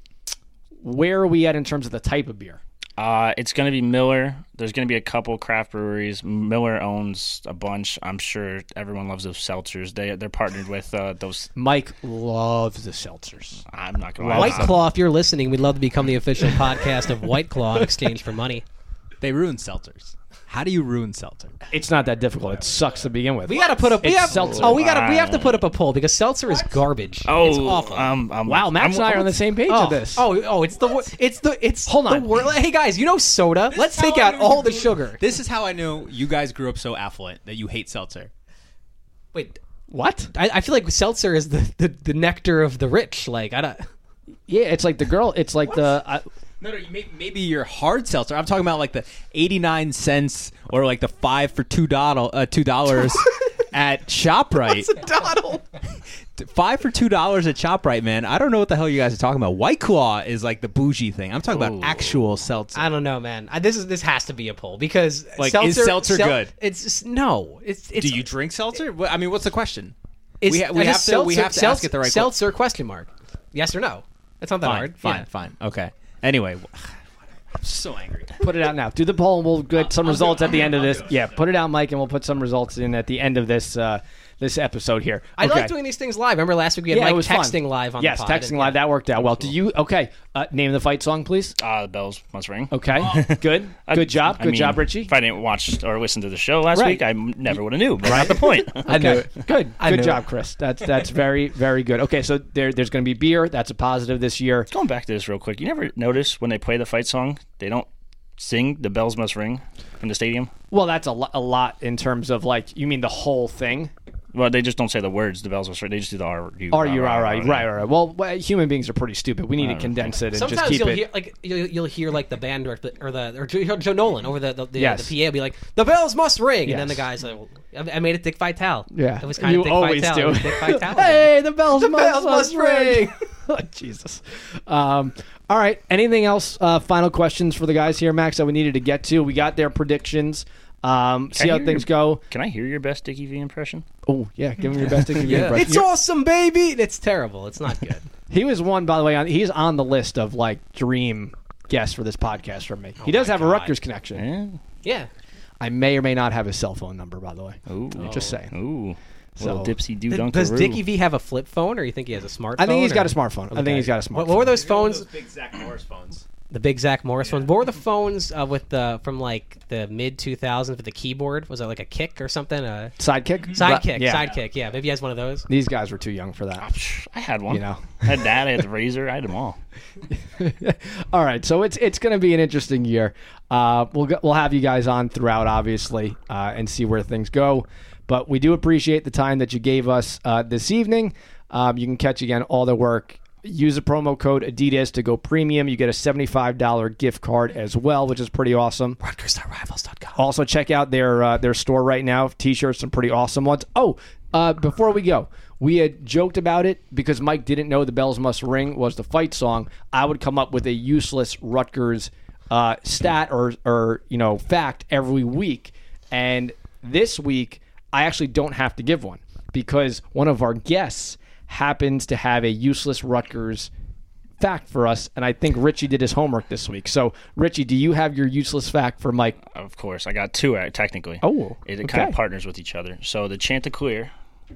where are we at in terms of the type of beer? Uh, it's going to be Miller. There's going to be a couple craft breweries. Miller owns a bunch. I'm sure everyone loves those seltzers. They, they're partnered with uh, those. Mike loves the seltzers. I'm not going to lie. White them. Claw, if you're listening, we'd love to become the official podcast of White Claw in exchange for money. They ruin seltzers. How do you ruin seltzer? It's not that difficult. It sucks to begin with. We got to put up. We have, oh, we got We have to put up a poll because seltzer is garbage. Oh, it's awful. Um, um, wow, Max I'm, and I are on the same page oh, of this. Oh, oh, it's what? the it's the it's hold on. The wor- hey guys, you know soda. This Let's take out all the sugar. This is how I know you guys grew up so affluent that you hate seltzer. Wait, what? I, I feel like seltzer is the, the, the nectar of the rich. Like I don't. Yeah, it's like the girl. It's like what? the. I, No, no, you may, maybe your hard seltzer. I'm talking about like the eighty-nine cents or like the five for two dollars. Uh, two dollars at ShopRite. What's a Donald? Five for two dollars at ShopRite, man. I don't know what the hell you guys are talking about. White Claw is like the bougie thing. I'm talking Ooh. about actual seltzer. I don't know, man. I, this is this has to be a poll because like, seltzer, is seltzer sel- good? It's just, no. It's, it's. Do you drink seltzer? It, I mean, what's the question? We, we, have to, seltzer, we have to seltzer, ask it the right seltzer question mark. Yes or no? It's not that fine, hard. Fine, yeah. fine. Okay. Anyway. I'm so angry. Put it out now. Do the poll, and we'll get some I'll results at the end of this. Yeah, put it out, Mike, and we'll put some results in at the end of this uh, this episode here. Okay. I like doing these things live. Remember last week we had yeah, Mike texting fun. live on yes, the pod. Yes, texting and, live. Yeah. That worked out well. Cool. Do you? Okay. Uh, name the fight song, please. Uh, the bells must ring. Okay. Oh. Good. Good job. Good I mean, job, Richie. If I didn't watch or listen to the show last right. week, I never would have knew. But right. Not the point. okay. I knew it. Good. I good job, it. Chris. That's that's very very good. Okay, so there there's going to be beer. That's a positive this year. Going back to this real quick, you never notice when they play the fight song, they don't sing "The Bells Must Ring" in the stadium. Well, that's a lot. A lot in terms of like, you mean the whole thing. Well, they just don't say the words, the bells, they just do the R. You, are you all right? Right, right, right. Well, human beings are pretty stupid. We need to condense it and Sometimes just keep you'll it. Hear, like, you'll, you'll hear like the band director or the or Joe Nolan over the the, the, yes. the P A will be like, the bells must ring. Yes. And then the guy's like, I made it Dick Vitale. Yeah. It was kind you of Dick always Vitale. Do. Dick Vitale. Hey, the bells, the bells must, must ring. ring. Jesus. Um, all right. Anything else? Uh, final questions for the guys here, Max, that we needed to get to? We got their predictions. Um, see how things your, go. Can I hear your best Dickie V impression? Oh, yeah. Give him your best Dickie V yeah. impression. It's You're, awesome, baby. It's terrible. It's not good. He was one, by the way, on, he's on the list of like dream guests for this podcast from me. Oh, he does have God. a Rutgers connection. Yeah. yeah. I may or may not have his cell phone number, by the way. Ooh. Just saying. Ooh. So, dipsy do dunk. Does Dickie V have a flip phone, or you think he has a smartphone? I think he's or? got a smartphone. Okay. I think he's got a smartphone. What, what were those phones? Those big Zach Morris phones. The big Zach Morris yeah. ones. What were the phones uh, with the from like the mid two thousands with the keyboard? Was that like a kick or something? A sidekick? Sidekick. Yeah. Sidekick. Yeah. Maybe he has one of those. These guys were too young for that. Oh, I had one. You know, I had that. I had the Razor. I had them all. All right. So it's it's going to be an interesting year. Uh, we'll go, we'll have you guys on throughout, obviously, uh, and see where things go. But we do appreciate the time that you gave us uh, this evening. Um, you can catch again all the work. Use the promo code Adidas to go premium. You get a seventy-five dollars gift card as well, which is pretty awesome. Rutgers dot rivals dot com. Also, check out their uh, their store right now. T-shirts, some pretty awesome ones. Oh, uh, before we go, we had joked about it because Mike didn't know "The Bells Must Ring" was the fight song. I would come up with a useless Rutgers uh, stat or or you know fact every week, and this week I actually don't have to give one because one of our guests happens to have a useless Rutgers fact for us, and I think Richie did his homework this week. So, Richie, do you have your useless fact for Mike? Of course. I got two, technically. Oh, It, it okay. kind of partners with each other. So, the Chanticleer,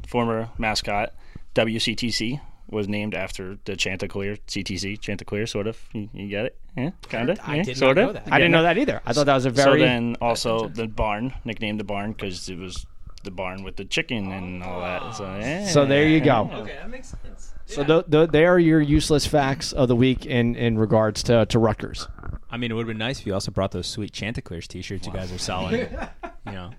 former mascot, W C T C, was named after the Chanticleer, C T C, Chanticleer, sort of. You, you get it? Yeah, kind of. I yeah, did sort not of. know that. Again, I didn't know that either. I thought that was a very... So, then also the barn, nicknamed the barn, because it was... the barn with the chicken and all that. So, yeah. so there you go. Okay, that makes sense. Yeah. So th- th- they are your useless facts of the week in, in regards to, to Rutgers. I mean, it would have been nice if you also brought those sweet Chanticleers T-shirts. Wow. You guys are selling. You know,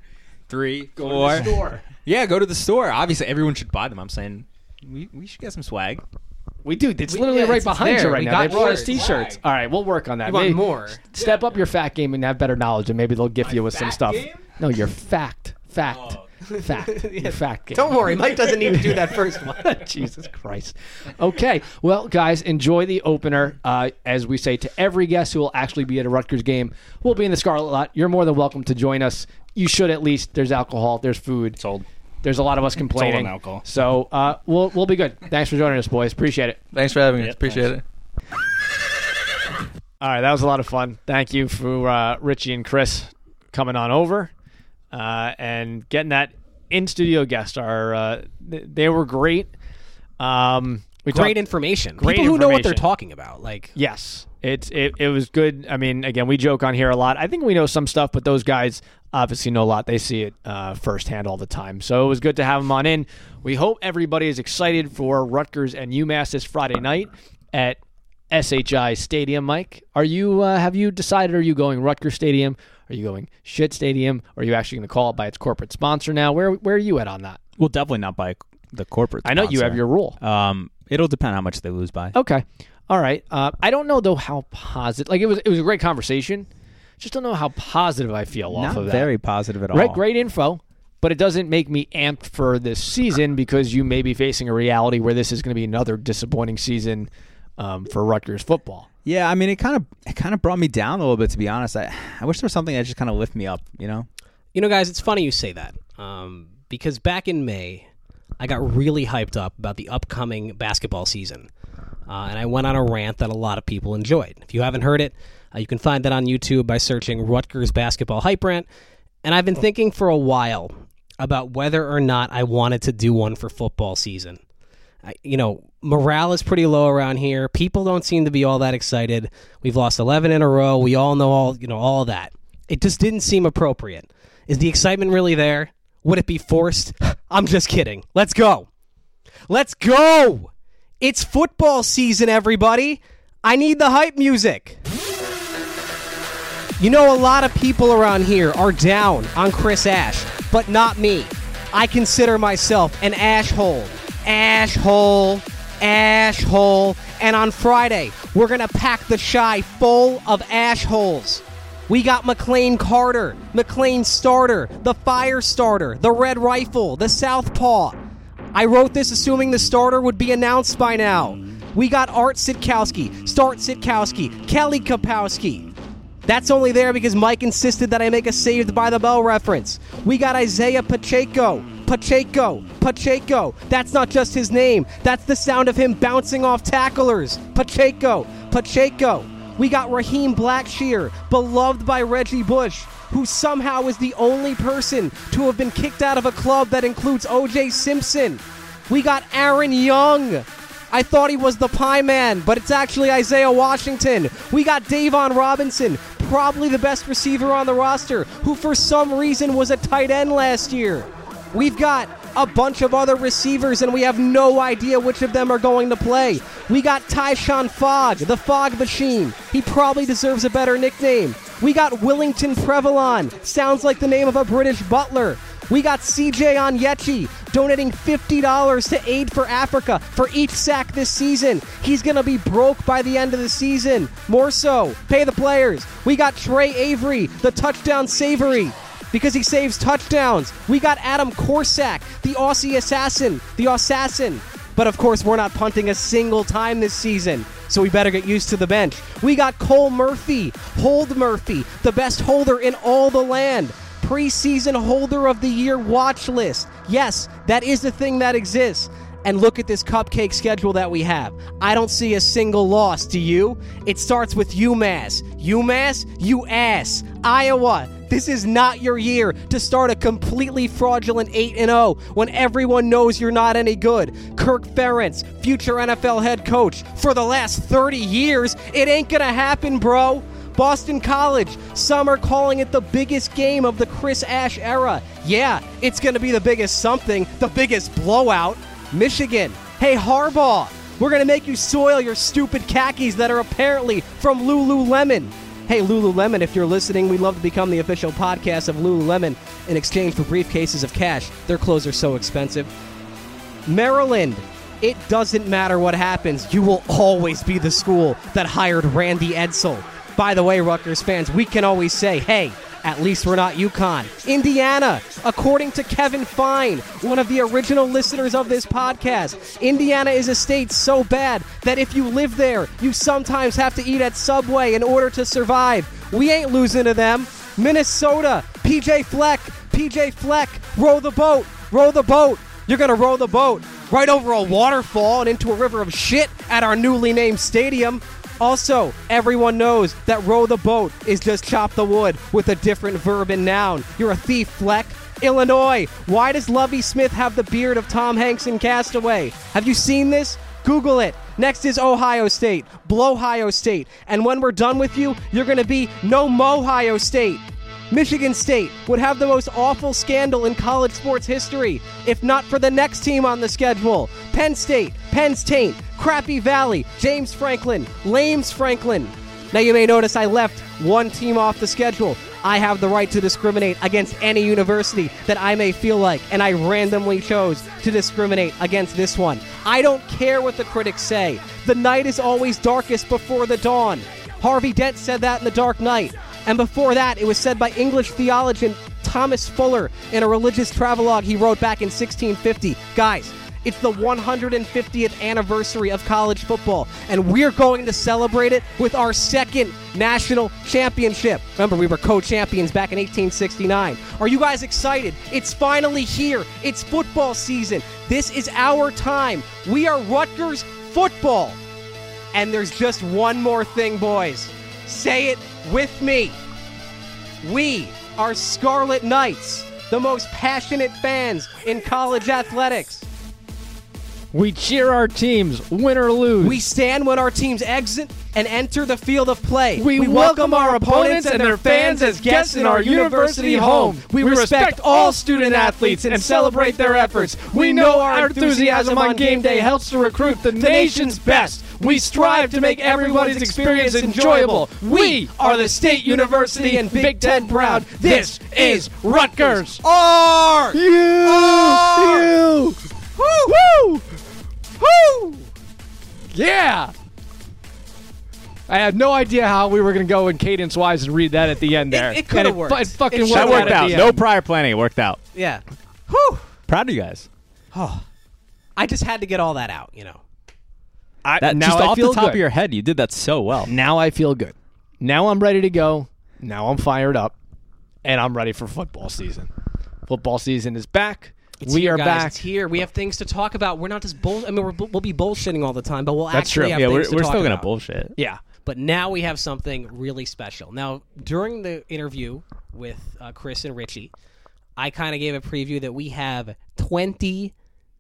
three, go four. To the store. Yeah, go to the store. Obviously, everyone should buy them. I'm saying we we should get some swag. We do. It's we, literally yeah, right it's behind there. you right we now. They brought us T-shirts. Swag. All right, we'll work on that. You want maybe more? Step yeah. up your fact game and have better knowledge, and maybe they'll gift My you with some stuff. Game? No, your fact, fact. Oh. Fact. yeah. Fact game. Don't worry, Mike doesn't need to do that first one. Jesus Christ. Okay. Well, guys, enjoy the opener. Uh, as we say to every guest who will actually be at a Rutgers game, we'll be in the Scarlet Lot. You're more than welcome to join us. You should at least. There's alcohol. There's food. It's old. There's a lot of us complaining. It's old on alcohol. So uh, we'll we'll be good. Thanks for joining us, boys. Appreciate it. Thanks for having yep, us. Appreciate thanks. it. All right. That was a lot of fun. Thank you for uh, Richie and Chris coming on over. Uh, and getting that in-studio guest, are uh, th- they were great. Um, we great talk- information. Great People who information. know what they're talking about. Like yes, it's it, it was good. I mean, again, we joke on here a lot. I think we know some stuff, but those guys obviously know a lot. They see it uh, firsthand all the time. So it was good to have them on in. We hope everybody is excited for Rutgers and UMass this Friday night at S H I Stadium. Mike, are you? Uh, have you decided? Are you going Rutgers Stadium? Are you going Shit Stadium? Or are you actually going to call it by its corporate sponsor now? Where where are you at on that? Well, definitely not by the corporate sponsor. I know you have your rule. Um, it'll depend how much they lose by. Okay. All right. Uh, I don't know, though, how positive. Like, it was it was a great conversation. Just don't know how positive I feel off of that. Not very positive at all. Right? Great info. but it doesn't make me amped for this season because you may be facing a reality where this is going to be another disappointing season um, for Rutgers football. Yeah, I mean, it kind of it kind of brought me down a little bit, to be honest. I, I wish there was something that just kind of lift me up, you know? You know, guys, it's funny you say that um, because back in May, I got really hyped up about the upcoming basketball season, uh, and I went on a rant that a lot of people enjoyed. If you haven't heard it, uh, you can find that on YouTube by searching Rutgers Basketball Hype Rant, and I've been thinking for a while about whether or not I wanted to do one for football season. I, you know, morale is pretty low around here. People don't seem to be all that excited. We've lost eleven in a row. We all know all, you know, all that. It just didn't seem appropriate. Is the excitement really there? Would it be forced? I'm just kidding. Let's go. Let's go. It's football season, everybody. I need the hype music. You know, a lot of people around here are down on Chris Ash, but not me. I consider myself an Ashhole. Ashhole. Ashhole. And on Friday, we're going to pack the shy full of Ashholes. We got McLean Carter, McLean Starter, the Fire Starter, the Red Rifle, the Southpaw. I wrote this assuming the starter would be announced by now. We got Art Sitkowski, Start Sitkowski, Kelly Kapowski. That's only there because Mike insisted that I make a Saved by the Bell reference. We got Isaiah Pacheco, Pacheco, Pacheco. That's not just his name. That's the sound of him bouncing off tacklers. Pacheco, Pacheco. We got Raheem Blackshear, beloved by Reggie Bush, who somehow is the only person to have been kicked out of a club that includes O J Simpson. We got Aaron Young. I thought he was the pie man, but it's actually Isaiah Washington. We got Davon Robinson, probably the best receiver on the roster, who for some reason was a tight end last year. We've got a bunch of other receivers, and we have no idea which of them are going to play. We got Tyshawn Fogg, the Fogg Machine. He probably deserves a better nickname. We got Willington Prevalon. Sounds like the name of a British butler. We got C J Onyechi donating fifty dollars to Aid for Africa for each sack this season. He's going to be broke by the end of the season. More so, pay the players. We got Trey Avery, the touchdown savory, because he saves touchdowns. We got Adam Korsak, the Aussie assassin, the assassin. But of course, we're not punting a single time this season, so we better get used to the bench. We got Cole Murphy, Hold Murphy, the best holder in all the land. Preseason holder of the year watch list. Yes, that is the thing that exists. And look at this cupcake schedule that we have. I don't see a single loss, do you? It starts with UMass. UMass, you ass. Iowa, this is not your year to start a completely fraudulent eight and oh when everyone knows you're not any good. Kirk Ferentz, future N F L head coach, for the last thirty years, it ain't gonna happen, bro. Boston College, some are calling it the biggest game of the Chris Ash era. Yeah, it's going to be the biggest something, the biggest blowout. Michigan, hey Harbaugh, we're going to make you soil your stupid khakis that are apparently from Lululemon. Hey Lululemon, if you're listening, we'd love to become the official podcast of Lululemon in exchange for briefcases of cash. Their clothes are so expensive. Maryland, it doesn't matter what happens, you will always be the school that hired Randy Edsall. By the way, Rutgers fans, we can always say, hey, at least we're not UConn. Indiana, according to Kevin Fine, one of the original listeners of this podcast, Indiana is a state so bad that if you live there, you sometimes have to eat at Subway in order to survive. We ain't losing to them. Minnesota, P J Fleck, P J Fleck, row the boat, row the boat. You're going to row the boat right over a waterfall and into a river of shit at our newly named stadium. Also, everyone knows that row the boat is just chop the wood with a different verb and noun. You're a thief, Fleck. Illinois, why does Lovie Smith have the beard of Tom Hanks in Castaway? Have you seen this? Google it. Next is Ohio State. Blow Ohio State. And when we're done with you, you're going to be no mo Ohio State. Michigan State would have the most awful scandal in college sports history, if not for the next team on the schedule. Penn State, Penn's taint, Crappy Valley, James Franklin, Lames Franklin. Now you may notice I left one team off the schedule. I have the right to discriminate against any university that I may feel like, and I randomly chose to discriminate against this one. I don't care what the critics say. The night is always darkest before the dawn. Harvey Dent said that in The Dark Knight. And before that, it was said by English theologian T- Thomas Fuller in a religious travelogue he wrote back in sixteen fifty. Guys, it's the one hundred fiftieth anniversary of college football, and we're going to celebrate it with our second national championship. Remember, we were co-champions back in eighteen sixty-nine. Are you guys excited? It's finally here. It's football season. This is our time. We are Rutgers football. And there's just one more thing, boys. Say it with me. We are Scarlet Knights, the most passionate fans in college athletics. We cheer our teams, win or lose. We stand when our teams exit and enter the field of play. We, we welcome, welcome our opponents and their fans as guests in our university home. We, we respect, respect all student athletes and celebrate their efforts. We know our enthusiasm on game day helps to recruit the nation's best. We strive to make everybody's experience enjoyable. We are the State University and Big Ten proud. This is Rutgers. R! You! R! You! Woo! Woo! Woo! Yeah! I had no idea how we were going to go in cadence-wise and read that at the end there. It, it could have worked. It, it fucking it worked, out worked out. No prior planning. It worked out. Yeah. Whew. Proud of you guys. Oh, I just had to get all that out, you know. I, that, now just I off feel the top good. Of your head, you did that so well. Now I feel good. Now I'm ready to go. Now I'm fired up. And I'm ready for football season. Football season is back. It's we here, are guys. back. It's here. We have things to talk about. We're not just bull. I mean, we're, we'll be bullshitting all the time, but we'll That's actually true. have yeah, things we're, to we're talk about. We're still going to bullshit. Yeah. But now we have something really special. Now, during the interview with uh, Chris and Richie, I kind of gave a preview that we have twenty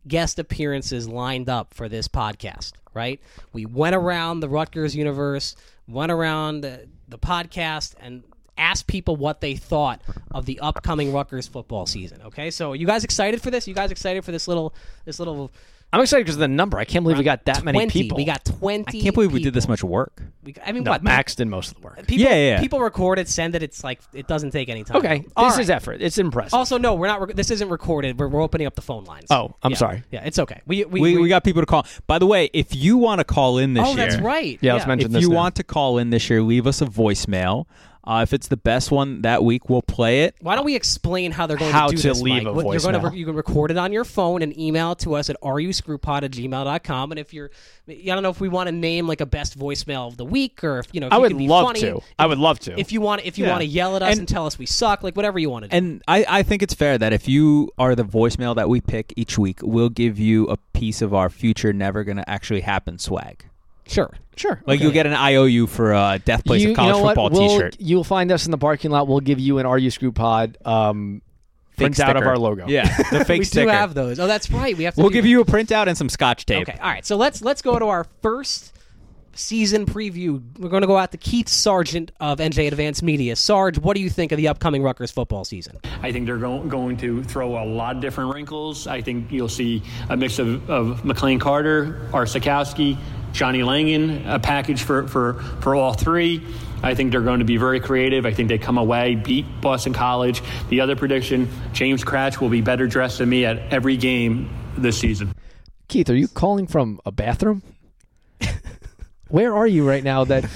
guest appearances lined up for this podcast, right? We went around the Rutgers universe, went around the, the podcast, and ask people what they thought of the upcoming Rutgers football season. Okay, so are you guys excited for this? Are you guys excited for this little, this little? I'm excited because of the number. I can't believe we got that twenty many people. We got twenty. I can't believe people. we did this much work. We, I mean, no, what? Max did most of the work. People, yeah, yeah. People record it, send it. It's like it doesn't take any time. Okay, All this right. is effort. It's impressive. Also, no, we're not. Rec- this isn't recorded. We're, we're opening up the phone lines. Oh, I'm yeah. sorry. Yeah, it's okay. We we, we we we got people to call. By the way, if you want to call in this oh, year, oh, that's right. Yeah, yeah. let's mention if this. If you now. want to call in this year, leave us a voicemail. Uh, if it's the best one that week, we'll play it. Why don't we explain how they're going how to do to this, leave Mike? A voicemail. You're going to re- you can record it on your phone and email it to us at r u screw pod at gmail dot com. And if you're, I don't know if we want to name like a best voicemail of the week or if, you know, if I you would can be love funny. to. If, I would love to. If you want, if you yeah. want to yell at us and, and tell us we suck, like whatever you want to do. And I, I think it's fair that if you are the voicemail that we pick each week, we'll give you a piece of our future never going to actually happen swag. Sure, sure. Like okay. You'll get an I O U for a Death Place you, of College you know Football we'll, T-shirt. You'll find us in the parking lot. We'll give you an R U Screw Pod um, fake printout sticker. Of our logo. Yeah, the fake we sticker. We do have those. Oh, that's right. We have. To we'll give that. you a printout and some Scotch tape. Okay. All right. So let's let's go to our first season preview. We're going to go out to Keith Sargent of N J Advanced Media. Sarge, what do you think of the upcoming Rutgers football season? I think they're go- going to throw a lot of different wrinkles. I think you'll see a mix of, of McLean Carter, Art Sitkowski, Johnny Langan, a package for, for, for all three. I think they're going to be very creative. I think they come away, beat Boston College. The other prediction, James Kratch will be better dressed than me at every game this season. Keith, are you calling from a bathroom? Where are you right now that...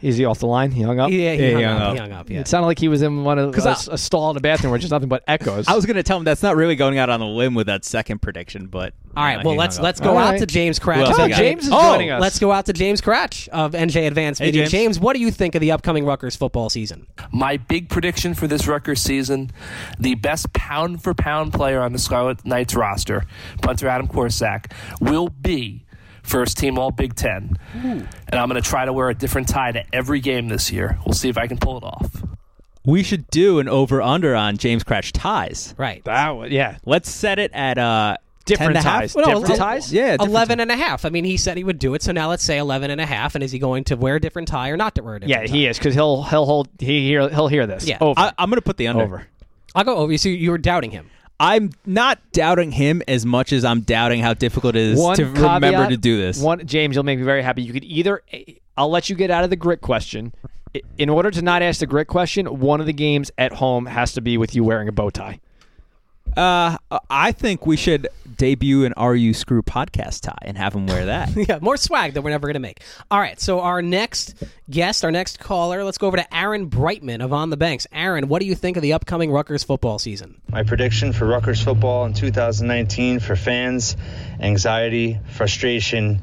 Is he off the line? He hung up? Yeah, he, yeah, hung, he hung up. up. He hung up, yeah. It sounded like he was in one of a, I, a stall in a bathroom where just nothing but echoes. I was going to tell him that's not really going out on a limb with that second prediction, but... All right, uh, well, let's let's go right. out to James Kratch. Oh, James is oh, joining us. Let's go out to James Kratch of N J Advanced hey, Media. James. James, what do you think of the upcoming Rutgers football season? My big prediction for this Rutgers season, the best pound-for-pound player on the Scarlet Knights roster, punter Adam Korsak, will be... First team all Big Ten. Ooh. And I'm going to try to wear a different tie to every game this year. We'll see if I can pull it off. We should do an over-under on James Kratch ties. Right. That would, yeah. Let's set it at uh, different ties. Well, no, different ties? Yeah. Different eleven and a half. I mean, he said he would do it, so now let's say eleven and a half, and is he going to wear a different tie or not to wear a different yeah, tie? Yeah, he is, because he'll, he'll, hold, he, he'll, he'll hear this. Yeah. Over. I, I'm going to put the under. Over. I'll go over. So you were doubting him. I'm not doubting him as much as I'm doubting how difficult it is one to caveat, remember to do this. One, James, you'll make me very happy. You could either, I'll let you get out of the grit question. In order to not ask the grit question, one of the games at home has to be with you wearing a bow tie. Uh, I think we should debut an R U Screw podcast tie and have him wear that. Yeah, more swag that we're never going to make. All right, so our next guest, our next caller, let's go over to Aaron Brightman of On the Banks. Aaron, what do you think of the upcoming Rutgers football season? My prediction for Rutgers football in two thousand nineteen for fans, anxiety, frustration,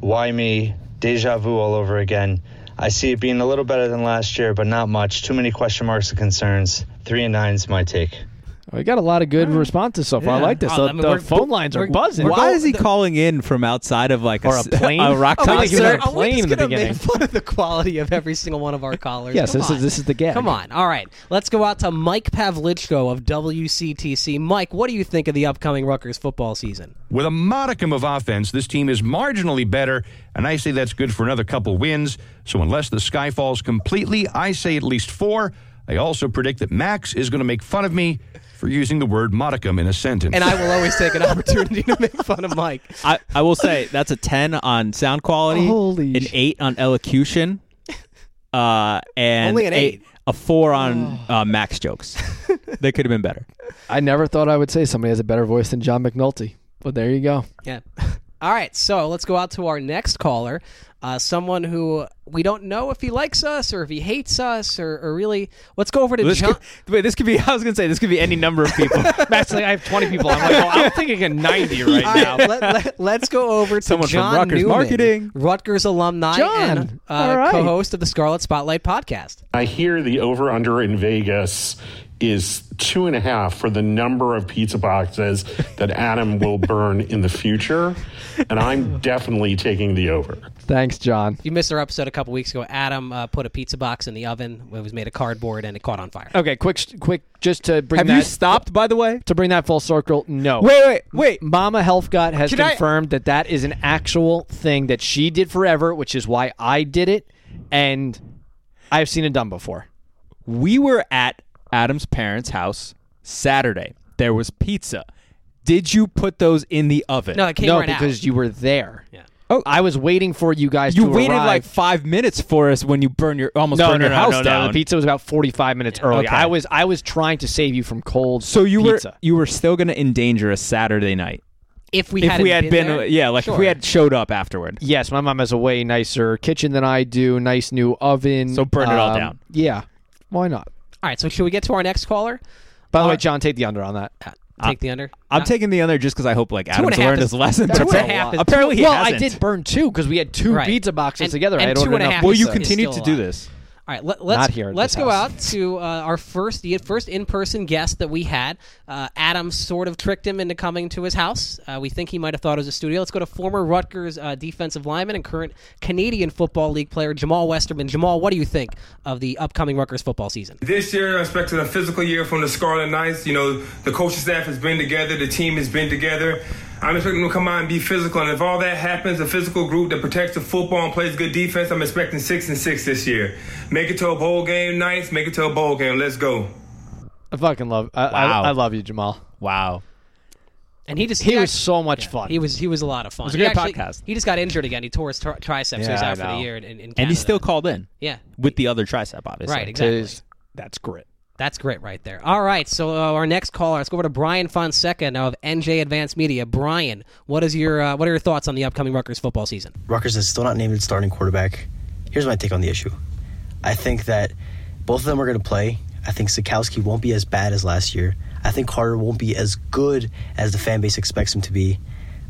why me, deja vu all over again. I see it being a little better than last year, but not much. Too many question marks and concerns. Three and nine is my take. We got a lot of good responses so far. Yeah. I like this. Oh, the I mean, the phone lines are buzzing. Why going, is he the, calling in from outside of like or a, a plane? A rock oh, concert? Are a plane in the beginning. Make fun of the quality of every single one of our callers. Yes, Come this on. is this is the gag. Come on. All right, let's go out to Mike Pavlichko of W C T C. Mike, what do you think of the upcoming Rutgers football season? With a modicum of offense, this team is marginally better, and I say that's good for another couple wins. So unless the sky falls completely, I say at least four. I also predict that Max is going to make fun of me for using the word modicum in a sentence. And I will always take an opportunity to make fun of Mike. I, I will say that's a ten on sound quality, Holy an eight on elocution, uh, and Only an a, eight. a four on oh. uh, Max jokes. They could have been better. I never thought I would say somebody has a better voice than John McNulty, but there you go. Yeah. All right, so let's go out to our next caller, uh, someone who we don't know if he likes us or if he hates us or, or really. Let's go over to this John. Could, wait, this could be, I was going to say, this could be any number of people. Actually, I have twenty people. I'm like, well, I'm thinking of ninety right now. Right, let, let, let's go over to someone John from Rutgers Newman, Marketing, Rutgers alumni John, and uh, right. co-host of the Scarlet Spotlight podcast. I hear the over-under in Vegas is two and a half for the number of pizza boxes that Adam will burn in the future, and I'm definitely taking the over. Thanks, John. You missed our episode a couple weeks ago. Adam uh, put a pizza box in the oven. It was made of cardboard, and it caught on fire. Okay, quick, quick, just to bring Have that... Have you stopped, by the way? To bring that full circle, no. Wait, wait, wait. Mama HealthGot has Should confirmed I... that that is an actual thing that she did forever, which is why I did it, and I've seen it done before. We were at Adam's parents' house Saturday. There was pizza. Did you put those in the oven? No, it came no, right out. No, because you were there. Yeah. Oh, I was waiting for you guys. You to You waited arrive. like five minutes for us when you burn your almost no, burn no, your no, house no, down. No, the pizza was about forty-five minutes yeah, early. Okay. I was I was trying to save you from cold. So you pizza. were you were still going to endanger a Saturday night. If we, if we had been, been yeah, like sure. if we had showed up afterward. Yes, my mom has a way nicer kitchen than I do. Nice new oven. So burn um, it all down. Yeah, why not? All right, so should we get to our next caller? By the uh, way, John, take the under on that. Uh, take the under? I'm no. taking the under just because I hope like Adam's learned his lesson. Two and a half. Is, Apparently he well, hasn't. Well, I did burn two because we had two right. pizza boxes and, together. And I had two and a half. Will you continue to do this? All right, let, let's, here let's go out to uh, our first the first in-person guest that we had. Uh, Adam sort of tricked him into coming to his house. Uh, we think he might have thought it was a studio. Let's go to former Rutgers uh, defensive lineman and current Canadian Football League player Jamal Westerman. Jamal, what do you think of the upcoming Rutgers football season? This year, I expect a physical year from the Scarlet Knights. You know, the coaching staff has been together. The team has been together. I'm expecting them to come out and be physical, and if all that happens, a physical group that protects the football and plays good defense, I'm expecting six and six this year. Make it to a bowl game, nice. Make it to a bowl game. Let's go. I fucking love. I, wow. I, I love you, Jamal. Wow. And he just—he was so much yeah, fun. He was—he was a lot of fun. It was a good actually, podcast. He just got injured again. He tore his tri- tricep. Yeah, so he's out for the year, in, in Canada. And he's still called in. Yeah, with the other tricep, obviously. Right. Exactly. Is, that's grit. That's great right there. All right, so uh, our next caller, let's go over to Brian Fonseca now of N J Advanced Media. Brian, what is your uh, what are your thoughts on the upcoming Rutgers football season? Rutgers is still not named its starting quarterback. Here's my take on the issue. I think that both of them are going to play. I think Sitkowski won't be as bad as last year. I think Carter won't be as good as the fan base expects him to be.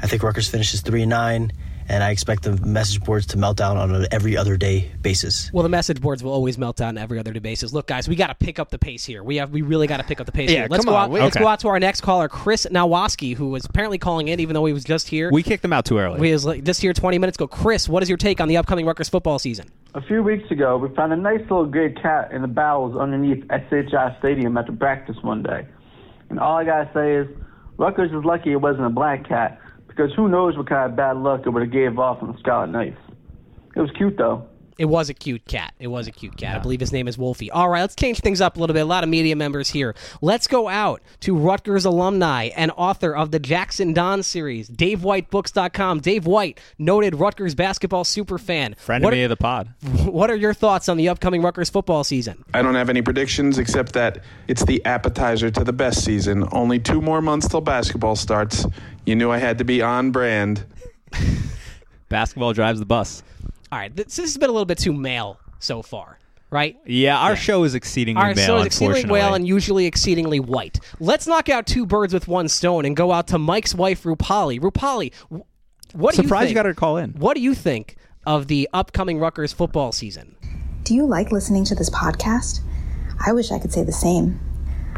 I think Rutgers finishes three and nine. And I expect the message boards to melt down on an every other day basis. Well, the message boards will always melt down on every other day basis. Look, guys, we got to pick up the pace here. We have we really got to pick up the pace yeah, here. Let's, come go on. Out, okay. let's go out to our next caller, Chris Nalwasky, who was apparently calling in even though he was just here. We kicked him out too early. He was like, just here twenty minutes ago. Chris, what is your take on the upcoming Rutgers football season? A few weeks ago, we found a nice little gray cat in the bowels underneath S H I Stadium after practice one day. And all I got to say is, Rutgers is lucky it wasn't a black cat, because who knows what kind of bad luck it would have gave off on the Scarlet Knights. It was cute, though. It was a cute cat. It was a cute cat. Yeah. I believe his name is Wolfie. All right, let's change things up a little bit. A lot of media members here. Let's go out to Rutgers alumni and author of the Jackson Don series, Dave White Books dot com. Dave White, noted Rutgers basketball superfan. Friend of me of the pod. What are your thoughts on the upcoming Rutgers football season? I don't have any predictions except that it's the appetizer to the best season. Only two more months till basketball starts. You knew I had to be on brand. Basketball drives the bus. All right, this has been a little bit too male so far, right? Yeah, our yeah. show is exceedingly our male, show is exceedingly male and usually exceedingly white. Let's knock out two birds with one stone and go out to Mike's wife, Rupali. Rupali, what do Surprise you think? You got her to call in. What do you think of the upcoming Rutgers football season? Do you like listening to this podcast? I wish I could say the same.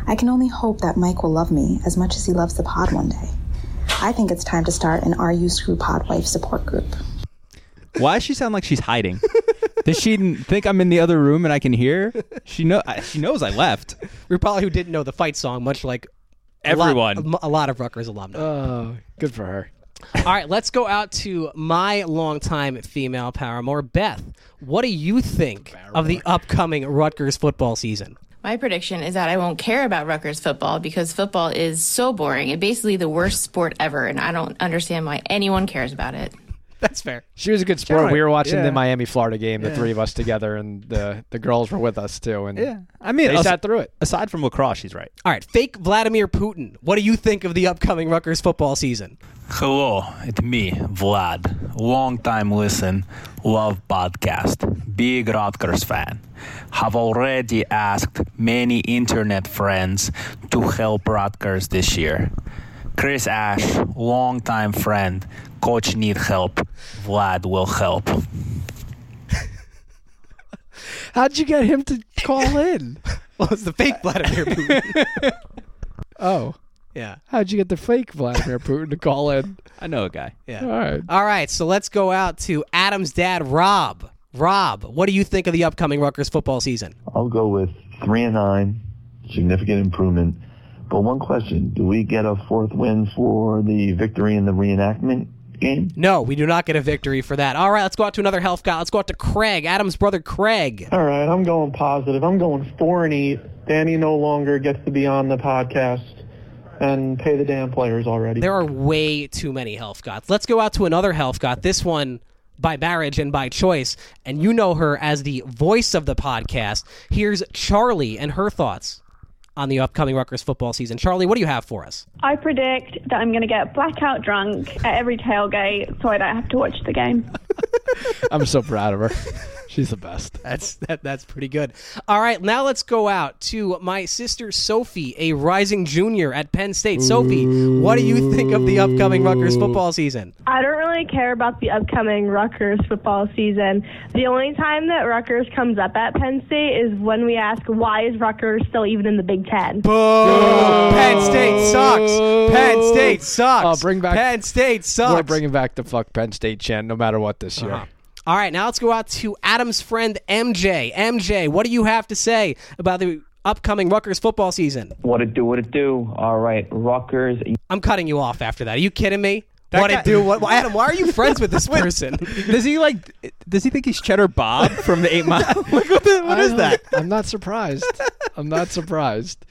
I can only hope that Mike will love me as much as he loves the pod one day. I think it's time to start an R U Screw Pod Wife support group. Why does she sound like she's hiding? Does she think I'm in the other room and I can hear? She know she knows I left. Rupali, who didn't know the fight song, much like everyone, a lot, a lot of Rutgers alumni. Oh, good for her. All right, let's go out to my longtime female paramour, Beth. What do you think paramour. of the upcoming Rutgers football season? My prediction is that I won't care about Rutgers football because football is so boring. It's basically the worst sport ever, and I don't understand why anyone cares about it. That's fair. She was a good sport. Right. We were watching yeah. the Miami-Florida game, the yeah. three of us together, and the, the girls were with us, too. And yeah. I mean, they as- sat through it. Aside from lacrosse, she's right. All right, fake Vladimir Putin. What do you think of the upcoming Rutgers football season? Hello, it's me, Vlad. Long time listen, love podcast. Big Rutgers fan. Have already asked many internet friends to help Rutgers this year. Chris Ash, longtime friend. Coach need help. Vlad will help. How'd you get him to call in? Well, it's the fake Vladimir Putin. Oh. Yeah. How'd you get the fake Vladimir Putin to call in? I know a guy. Yeah. All right. All right. So let's go out to Adam's dad, Rob. Rob, what do you think of the upcoming Rutgers football season? I'll go with three and nine, significant improvement. But one question, do we get a fourth win for the victory in the reenactment game? No, we do not get a victory for that. All right, let's go out to another health guy. Let's go out to Craig, Adam's brother Craig. All right, I'm going positive. I'm going four and eight. Danny no longer gets to be on the podcast. And pay the damn players already. There are way too many health gods. Let's go out to another health god. This one by marriage and by choice. And you know her as the voice of the podcast. Here's Charlie and her thoughts on the upcoming Rutgers football season. Charlie, what do you have for us? I predict that I'm going to get blackout drunk at every tailgate so I don't have to watch the game. I'm so proud of her. She's the best. That's that, that's pretty good. All right, now let's go out to my sister Sophie, a rising junior at Penn State. Sophie, Ooh. what do you think of the upcoming Rutgers football season? I don't really care about the upcoming Rutgers football season. The only time that Rutgers comes up at Penn State is when we ask, why is Rutgers still even in the Big Ten? Boo! Oh. Penn State sucks! Penn State sucks! I'll bring back, Penn State sucks! We're bringing back the fuck Penn State chant no matter what this year. Uh-huh. All right, now let's go out to Adam's friend M J. M J, what do you have to say about the upcoming Rutgers football season? What it do, what it do. All right, Rutgers. I'm cutting you off after that. Are you kidding me? That what guy, it do? What, Adam, why are you friends with this person? Does he like? Does he think he's Cheddar Bob from the Eight Mile? Like, what the, what is that? I'm not surprised. I'm not surprised.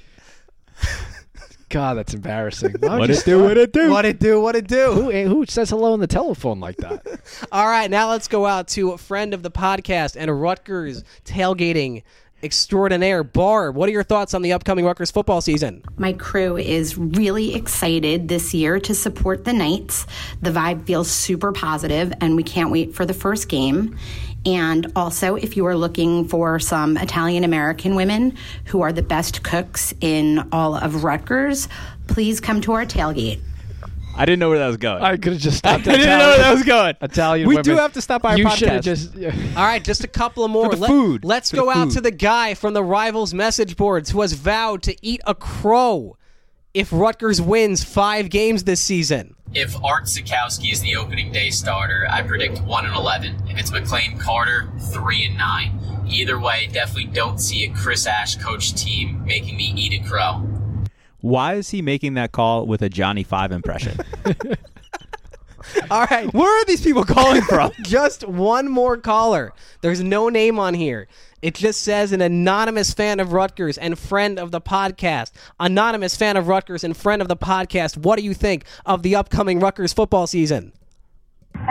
God, that's embarrassing. What it do, what it do. What it do, what it do. Who, who says hello on the telephone like that? All right, now let's go out to a friend of the podcast and a Rutgers tailgating extraordinaire, Barb. What are your thoughts on the upcoming Rutgers football season? My crew is really excited this year to support the Knights. The vibe feels super positive, and we can't wait for the first game. And also, if you are looking for some Italian-American women who are the best cooks in all of Rutgers, please come to our tailgate. I didn't know where that was going. I could have just stopped. I Italian, didn't know where that was going. Italian we women. do have to stop by our you podcast. Just, yeah. All right, just a couple of more. For the Let, food. Let's For go food. out to the guy from the Rivals message boards who has vowed to eat a crow if Rutgers wins five games this season. If Art Sitkowski is the opening day starter, I predict one and eleven. If it's McLean Carter, three and nine. Either way, definitely don't see a Chris Ash coached team making me eat a crow. Why is he making that call with a Johnny Five impression? All right. Where are these people calling from? Just one more caller. There's no name on here. It just says an anonymous fan of Rutgers and friend of the podcast. Anonymous fan of Rutgers and friend of the podcast. What do you think of the upcoming Rutgers football season?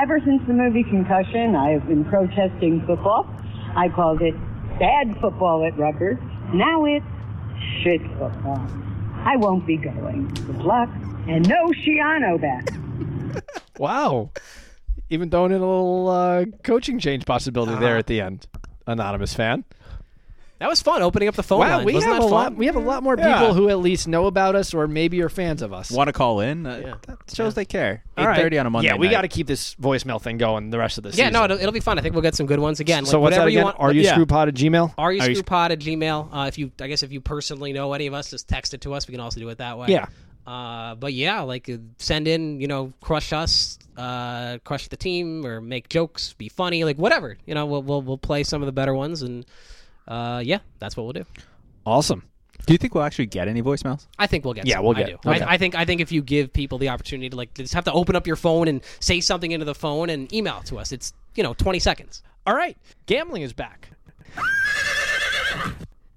Ever since the movie Concussion, I have been protesting football. I called it bad football at Rutgers. Now it's shit football. I won't be going. Good luck. And no Schiano back. Wow. Even throwing in a little uh, coaching change possibility uh-huh. there at the end. Anonymous fan. That was fun, opening up the phone wow, line. We Wasn't have that a fun? lot. We have a lot more yeah. people who at least know about us or maybe are fans of us. Want to call in? Uh, yeah. That shows yeah. they care. All right. eight thirty on a Monday Yeah, we got to keep this voicemail thing going the rest of this yeah, season. Yeah, no, it'll, it'll be fun. I think we'll get some good ones again. Like, so what's that again? You want, are you yeah. screwpod at Gmail? Are you are screwpod at Gmail? Uh, if you, I guess if you personally know any of us, just text it to us. We can also do it that way. Yeah. Uh, but yeah, like send in, you know, crush us, uh, crush the team, or make jokes, be funny, like whatever. You know, we'll we'll, we'll play some of the better ones, and uh, yeah, that's what we'll do. Awesome. Do you think we'll actually get any voicemails? I think we'll get. Yeah, some. we'll get. I, do. Okay. I, I think I think if you give people the opportunity to like just have to open up your phone and say something into the phone and email it to us, it's you know twenty seconds. All right, gambling is back.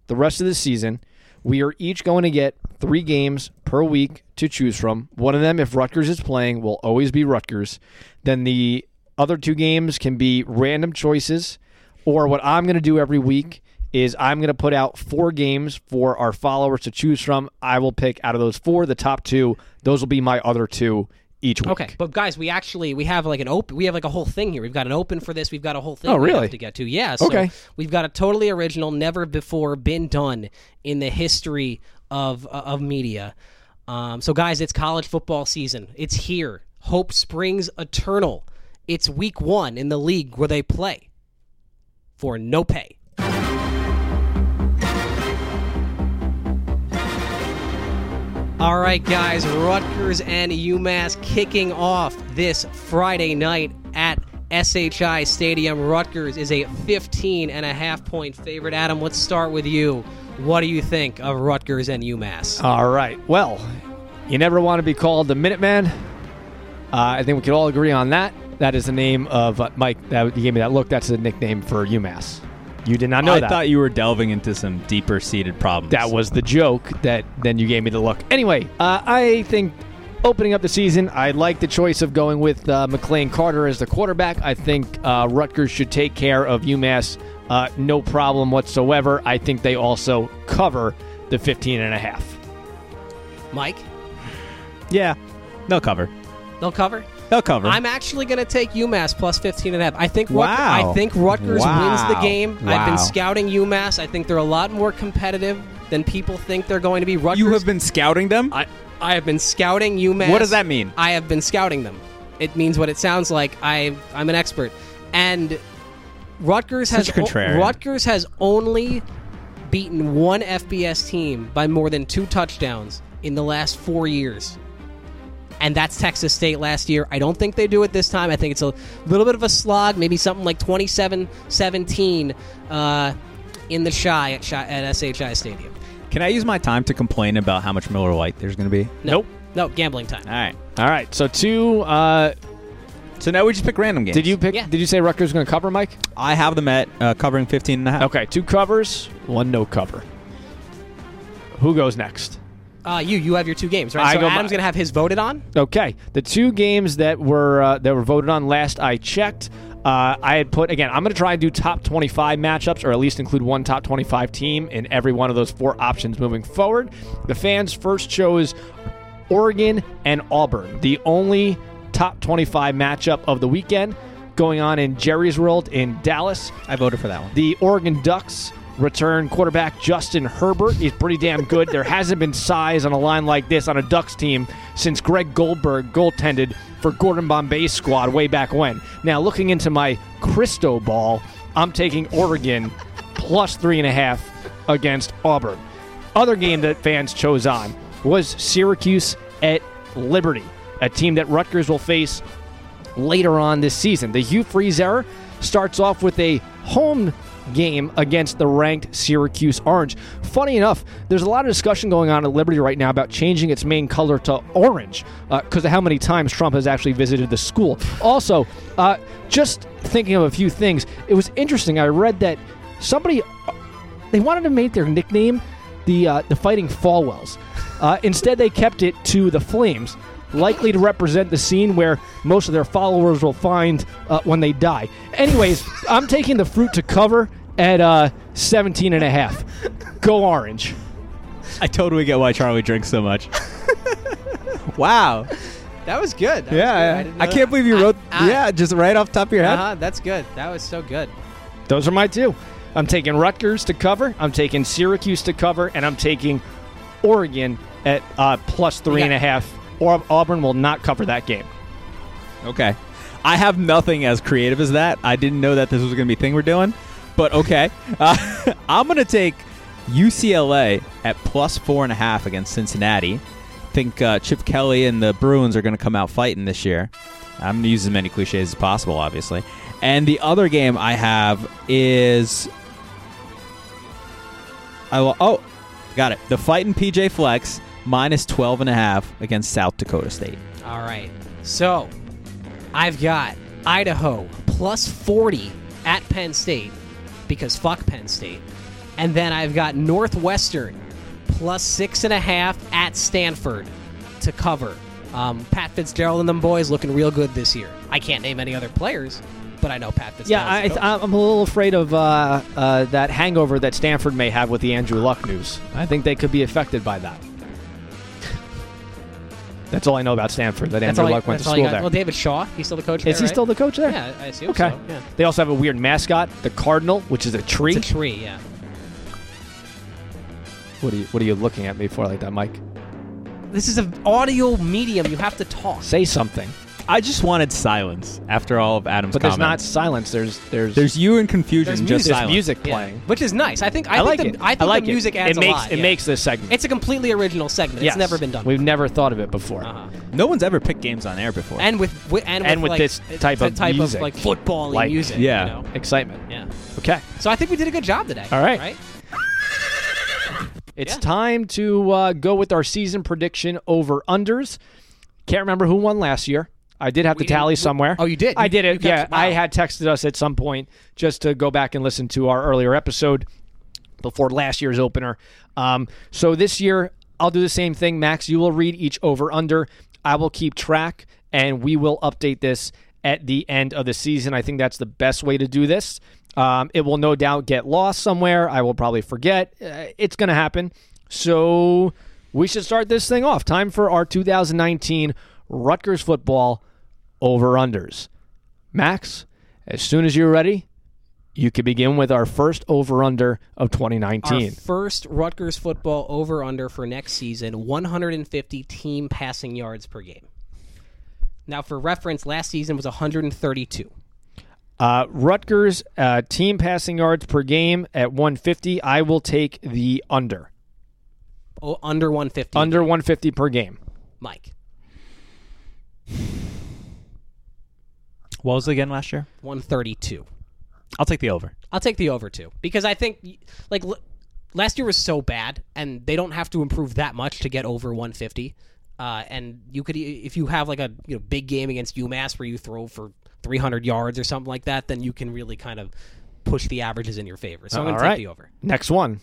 The rest of the season, we are each going to get three games per week to choose from. One of them, if Rutgers is playing, will always be Rutgers. Then the other two games can be random choices. Or what I'm going to do every week is I'm going to put out four games for our followers to choose from. I will pick out of those four, the top two. Those will be my other two each week. Okay, but guys, we actually we have like an open. We have like a whole thing here. We've got an open for this. We've got a whole thing. Oh, really? We have to get to. Yeah. So okay. We've got a totally original, never before been done in the history of uh, of media. Um, so guys, it's college football season. It's here. Hope springs eternal. It's week one in the league where they play for no pay. All right, guys, Rutgers and UMass kicking off this Friday night at S H I Stadium. Rutgers is a fifteen and a half point favorite. Adam, let's start with you. What do you think of Rutgers and UMass? All right. Well, you never want to be called the Minuteman. Uh, I think we can all agree on that. That is the name of uh, Mike. That, he gave me that look. That's the nickname for UMass. You did not know I that. I thought you were delving into some deeper-seated problems. That was the joke that then you gave me the look. Anyway, uh, I think opening up the season, I like the choice of going with uh, McLean Carter as the quarterback. I think uh, Rutgers should take care of UMass uh, no problem whatsoever. I think they also cover the fifteen and a half Mike? Yeah, they'll cover. They'll cover? They'll cover. I'm actually going to take UMass plus fifteen and a half I think, wow. Rutgers, I think Rutgers wow. wins the game. Wow. I've been scouting UMass. I think they're a lot more competitive than people think they're going to be. Rutgers. You have been scouting them? I, I have been scouting UMass. What does that mean? I have been scouting them. It means what it sounds like. I, I'm an expert. And Rutgers has, o- Rutgers has only beaten one F B S team by more than two touchdowns in the last four years. And that's Texas State last year. I don't think they do it this time. I think it's a little bit of a slog, maybe something like twenty-seven seventeen uh, in the Chi at, at S H I Stadium. Can I use my time to complain about how much Miller Lite there's going to be? No. Nope. No, gambling time. All right. All right. So two... Uh, so now we just pick random games. Did you pick? Yeah. Did you say Rutgers going to cover, Mike? I have them at uh, covering fifteen and a half Okay. Two covers, one no cover. Who goes next? Uh, you you have your two games, right? I so go Adam's going to have his voted on? Okay. The two games that were uh, that were voted on last I checked, uh, I had put, again, I'm going to try and do top twenty-five matchups or at least include one top twenty-five team in every one of those four options moving forward. The fans first chose Oregon and Auburn, the only top twenty-five matchup of the weekend going on in Jerry's World in Dallas. I voted for that one. The Oregon Ducks return quarterback Justin Herbert is pretty damn good. There hasn't been size on a line like this on a Ducks team since Greg Goldberg goaltended for Gordon Bombay's squad way back when. Now, looking into my crystal ball, I'm taking Oregon plus three and a half against Auburn. Other game that fans chose on was Syracuse at Liberty, a team that Rutgers will face later on this season. The Hugh Freeze era starts off with a home game against the ranked Syracuse Orange. Funny enough, there's a lot of discussion going on at Liberty right now about changing its main color to orange because uh, of how many times Trump has actually visited the school. Also, uh, just thinking of a few things, it was interesting. I read that somebody, they wanted to make their nickname the uh, the Fighting Falwells. Uh, instead, they kept it to the Flames, likely to represent the scene where most of their followers will find uh, when they die. Anyways, I'm taking the fruit to cover at uh, seventeen and a half. Go orange. I totally get why Charlie drinks so much. Wow. That was good. That yeah. Was good. I, I can't that. believe you wrote, I, I, yeah, just right off the top of your head. Uh-huh, that's good. That was so good. Those are my two. I'm taking Rutgers to cover, I'm taking Syracuse to cover, and I'm taking Oregon at uh, plus three got- and a half. Or Auburn will not cover that game. Okay. I have nothing as creative as that. I didn't know that this was going to be a thing we're doing, but okay. Uh, I'm going to take U C L A at plus four and a half against Cincinnati. I think uh, Chip Kelly and the Bruins are going to come out fighting this year. I'm going to use as many cliches as possible, obviously. And the other game I have is... I will... Oh, got it. The Fightin' P J Flex. Minus twelve and a half against South Dakota State. All right. So I've got Idaho plus forty at Penn State because fuck Penn State. And then I've got Northwestern plus six and a half at Stanford to cover. Um, Pat Fitzgerald and them boys looking real good this year. I can't name any other players, but I know Pat Fitzgerald. Yeah, I, I'm a little afraid of uh, uh, that hangover that Stanford may have with the Andrew Luck news. I think they could be affected by that. That's all I know about Stanford. That Andrew Luck went to school there. Well, David Shaw, he's still the coach there, Is he right? still the coach there? Yeah, I assume okay. so. Yeah. They also have a weird mascot, the Cardinal, which is a tree. It's a tree, yeah. What are you, what are you looking at me for like that, Mike? This is an audio medium. You have to talk. Say something. I just wanted silence after all of Adam's comments. But there's comments. not silence. There's there's there's you and confusion. There's music, just there's music playing, yeah. which is nice. I think I, I think like the, it. I think I like the music it. adds it makes, a lot. It yeah. makes this segment. It's a completely original segment. Yes. It's never been done. We've before. never thought of it before. Uh-huh. No one's ever picked games on air before. And with, with and, and with, with like, this type of type music. of like football like, music. Yeah, you know? Excitement. Yeah. Okay. So I think we did a good job today. All right. Right? It's yeah. time to uh, go with our season prediction over unders. Can't remember who won last year. I did have we to tally somewhere. Oh, you did? I did it. Yeah, wow. I had texted us at some point just to go back and listen to our earlier episode before last year's opener. Um, so this year, I'll do the same thing. Max, you will read each over-under. I will keep track, and we will update this at the end of the season. I think that's the best way to do this. Um, it will no doubt get lost somewhere. I will probably forget. Uh, it's going to happen. So we should start this thing off. Time for our two thousand nineteen Rutgers football over-unders. Max, as soon as you're ready, you can begin with our first over-under of twenty nineteen. Our first Rutgers football over-under for next season, one hundred fifty team passing yards per game. Now, for reference, last season was one hundred thirty-two. Uh, Rutgers uh, team passing yards per game at one hundred fifty. I will take the under. Oh, under one hundred fifty. Under one hundred fifty per game. Mike. What was it again last year? one hundred thirty-two. I'll take the over. I'll take the over, too. Because I think, like, l- last year was so bad, and they don't have to improve that much to get over one hundred fifty. Uh, and you could, if you have, like, a you know big game against UMass where you throw for three hundred yards or something like that, then you can really kind of push the averages in your favor. So I'm going to take the over. Next one.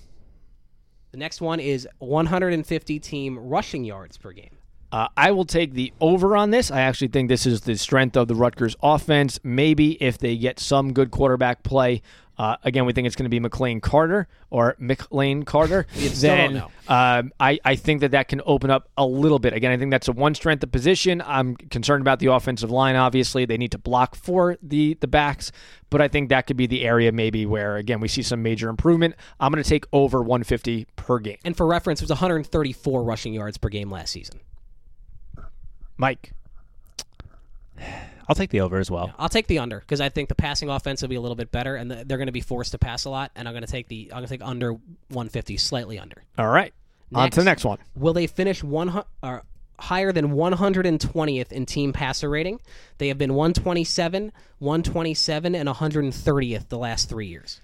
The next one is one hundred fifty team rushing yards per game. Uh, I will take the over on this. I actually think this is the strength of the Rutgers offense. Maybe if they get some good quarterback play, uh, again, we think it's going to be McLean Carter or McLean Carter. then uh, I, I think that that can open up a little bit. Again, I think that's a one strength of position. I'm concerned about the offensive line, obviously. They need to block for the, the backs, but I think that could be the area maybe where, again, we see some major improvement. I'm going to take over one hundred fifty per game. And for reference, it was one hundred thirty-four rushing yards per game last season. Mike. I'll take the over as well. Yeah, I'll take the under because I think the passing offense will be a little bit better, and the, they're going to be forced to pass a lot. And I'm going to take the I'm going to take under one hundred fifty, slightly under. All right, next, on to the next one. Will they finish one or higher than one hundred twentieth in team passer rating? They have been one hundred twenty-seven, one hundred twenty-seven, and one hundred thirtieth the last three years.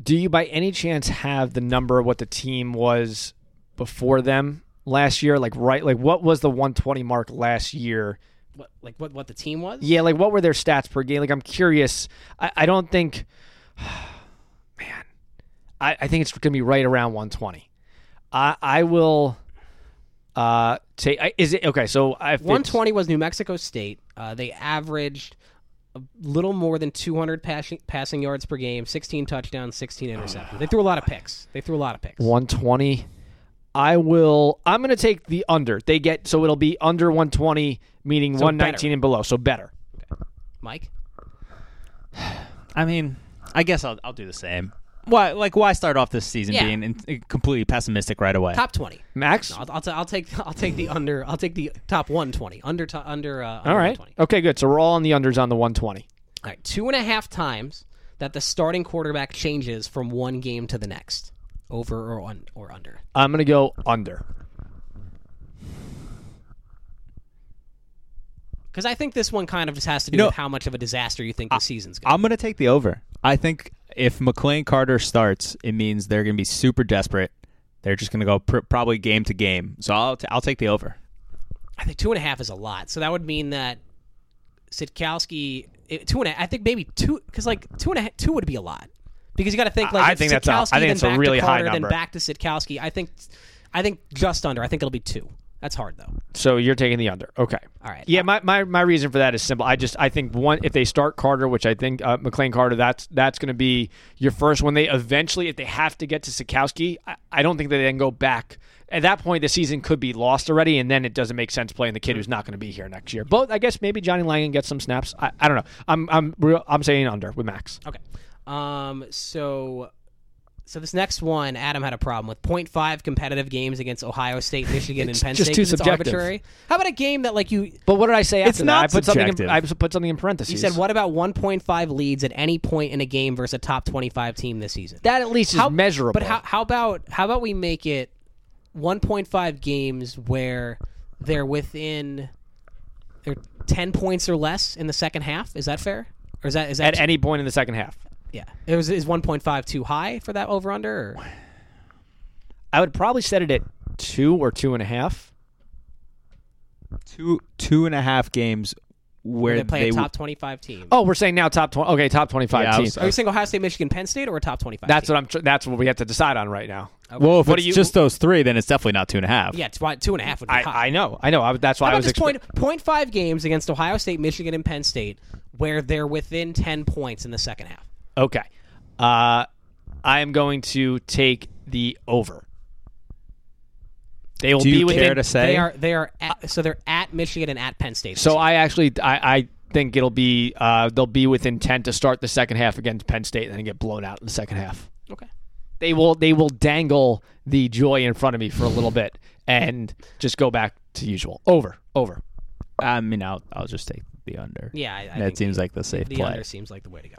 Do you by any chance have the number of what the team was before them last year? Like, right, like what was the one twenty mark last year? What, like what, what the team was? Yeah, like what were their stats per game? Like, I'm curious. I, I don't think, man, I, I think it's going to be right around one twenty. I I will uh, say, I, is it, okay, so I one twenty was New Mexico State. Uh, they averaged a little more than two hundred passing, passing yards per game, sixteen touchdowns, sixteen interceptions. They threw a lot of picks. They threw a lot of picks. one twenty. I will. I'm going to take the under. They get so it'll be under one twenty, meaning so one nineteen better. And below. So better. Okay. Mike. I mean, I guess I'll I'll do the same. Why like why start off this season yeah. being in, completely pessimistic right away? Top twenty, Max. No, I'll, I'll, t- I'll take I'll take the under. I'll take the top one twenty. Under to, under. Uh, under all right. one twenty. Okay, good. So we're all on the unders on the one twenty. All right, two and a half times that the starting quarterback changes from one game to the next. Over or un- or under? I'm gonna go under. Because I think this one kind of just has to do you know, with how much of a disaster you think I, the season's going to be. I'm going to take the over. I think if McLean Carter starts, it means they're going to be super desperate. They're just going to go pr- probably game to game. So I'll t- I'll take the over. I think two and a half is a lot. So that would mean that Sitkowski, it, two and a, I think maybe two, because like two and a half, two would be a lot. Because you got to think like I if think Sitkowski that's a, I think then it's back a really to Carter, high number. Then back to Sitkowski. I think, I think just under. I think it'll be two. That's hard, though. So you're taking the under. Okay. All right. Yeah, my, my, my reason for that is simple. I just I think one if they start Carter, which I think uh, McLean Carter, that's that's going to be your first one. They eventually, if they have to get to Sitkowski, I, I don't think they then go back. At that point, the season could be lost already, and then it doesn't make sense playing the kid who's not going to be here next year. But I guess maybe Johnny Langan gets some snaps. I, I don't know. I'm I'm real, I'm saying under with Max. Okay. Um. So. So this next one, Adam had a problem with point five competitive games against Ohio State, Michigan, and Penn just State. Too subjective. It's arbitrary. How about a game that like you? But what did I say after it's that? Not I put subjective. something. In, I put something in parentheses. You said what about one point five leads at any point in a game versus a top twenty-five team this season? That at least how, is measurable. But how, how about how about we make it one point five games where they're within they're ten points or less in the second half? Is that fair? Or is that is that at just, any point in the second half? Yeah, it was is one point five too high for that over under? Or? I would probably set it at two or two and a half. Two two and a half games where they play they a top twenty-five team. Oh, we're saying now top twenty. Okay, top twenty-five yeah, teams. Are you saying Ohio State, Michigan, Penn State, or a top twenty-five? That's team? what I'm. Tr- that's what we have to decide on right now. Okay. Well, if what it's you, just those three, then it's definitely not two and a half. Yeah, two and a half would be I, high. I know, I know. I, that's why How about I was. This exp- point, point five games against Ohio State, Michigan, and Penn State where they're within ten points in the second half. Okay. Uh, I am going to take the over. They will Do you be within, care to say? They are, they are at, so they're at Michigan and at Penn State. So I actually I, I think it'll be uh, they'll be within ten to start the second half against Penn State and then get blown out in the second half. Okay. They will they will dangle the joy in front of me for a little bit and just go back to usual. Over. Over. I mean, I'll I'll just take the under. Yeah, I, I that seems the, like the safe the play. The under seems like the way to go.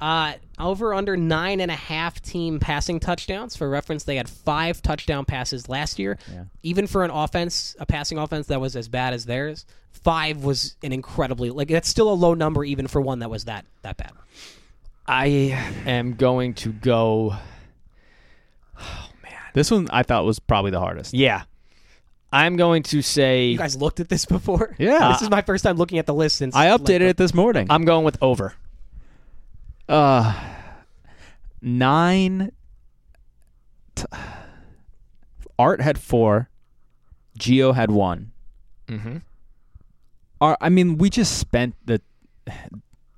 Uh, over under nine and a half team passing touchdowns. For reference, they had five touchdown passes last year. Yeah. Even for an offense, a passing offense that was as bad as theirs, five was an incredibly like that's still a low number even for one that was that that bad. I am going to go. Oh man, this one I thought was probably the hardest. Yeah. I'm going to say... You guys looked at this before? Yeah. This is my first time looking at the list since... I updated like, it this morning. I'm going with over. Uh, nine... T- Art had four. Gio had one. Mm-hmm. Our, I mean, we just spent the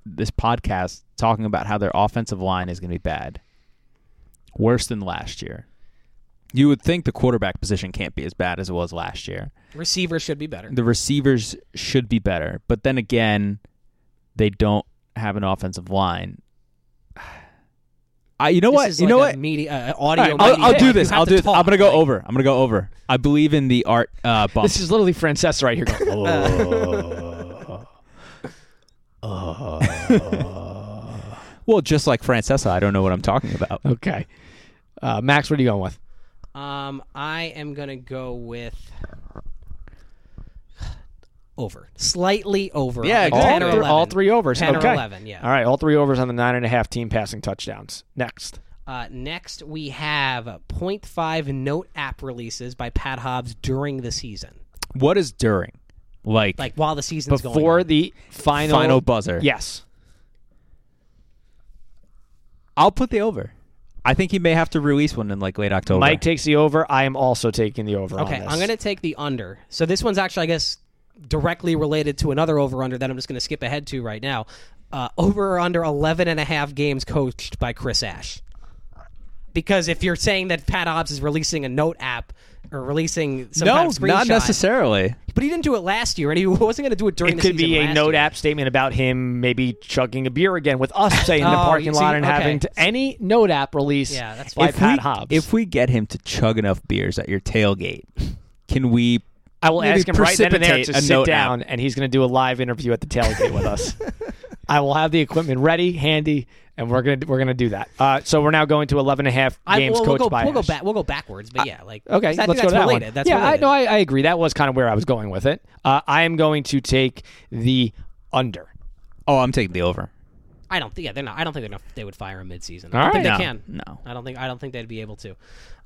this podcast talking about how their offensive line is going to be bad. Worse than last year. You would think the quarterback position can't be as bad as it was last year. Receivers should be better. The receivers should be better. But then again, they don't have an offensive line. I, you know what? You know what? Media, uh, audio. Right, I'll, I'll do this. I'll do this. I'm gonna go over. I'm gonna go over. I believe in the art. Uh, bump. This is literally Francesca right here. Going, oh, oh. Well, just like Francesca, I don't know what I'm talking about. Okay, uh, Max, what are you going with? Um, I am going to go with over. Slightly over. Yeah, exactly. all, th- all three overs. ten okay. or eleven, yeah. All right, all three overs on the nine and a half team passing touchdowns. Next. Uh, next, we have point five note app releases by Pat Hobbs during the season. What is during? Like, like while the season's going on. Before the final, final buzzer. Yes. I'll put the over. I think he may have to release one in like late October. Mike takes the over. I am also taking the over. Okay, on this. I'm going to take the under. So this one's actually, I guess, directly related to another over-under that I'm just going to skip ahead to right now. Uh, over or under eleven and a half games coached by Chris Ash. Because if you're saying that Pat Hobbs is releasing a note app or releasing some no, kind of screenshot. No, not necessarily. But he didn't do it last year, and he wasn't going to do it during it the season. It could be a note year. app statement about him maybe chugging a beer again with us, say, in oh, the parking see, lot and okay. having to, any note app release yeah, that's by Pat we, Hobbs. If we get him to chug enough beers at your tailgate, can we I will ask him right then and there to sit down, app. and he's going to do a live interview at the tailgate with us. I will have the equipment ready, handy, and we're gonna we're gonna do that. Uh, so we're now going to eleven and a half games I, we'll, coached we'll go, by. We'll Ash. go back. We'll go backwards, but yeah, like okay, let's go to that related. one. That's yeah, related. I, no, I, I agree. That was kind of where I was going with it. Uh, I am going to take the under. Oh, I'm taking the over. I don't think. Yeah, they're not. I don't think they're not, they would fire him midseason. I don't right. think no, they can. No, I don't think. I don't think they'd be able to.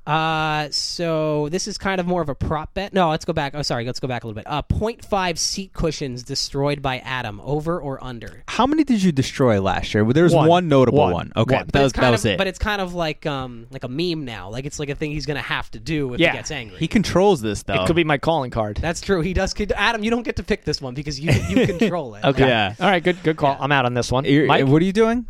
Uh, so this is kind of more of a prop bet. No, let's go back. Oh, sorry. Let's go back a little bit. Uh, point five seat cushions destroyed by Adam, over or under? How many did you destroy last year? There was one, one notable one. one. Okay. One. That was, that was of, it. But it's kind of like, um, like a meme now. Like it's like a thing he's going to have to do if yeah. he gets angry. He controls this though. It could be my calling card. That's true. He does. Adam, you don't get to pick this one because you, you control it. Okay. Yeah. All right. Good, good call. Yeah. I'm out on this one. Mike, what are you doing?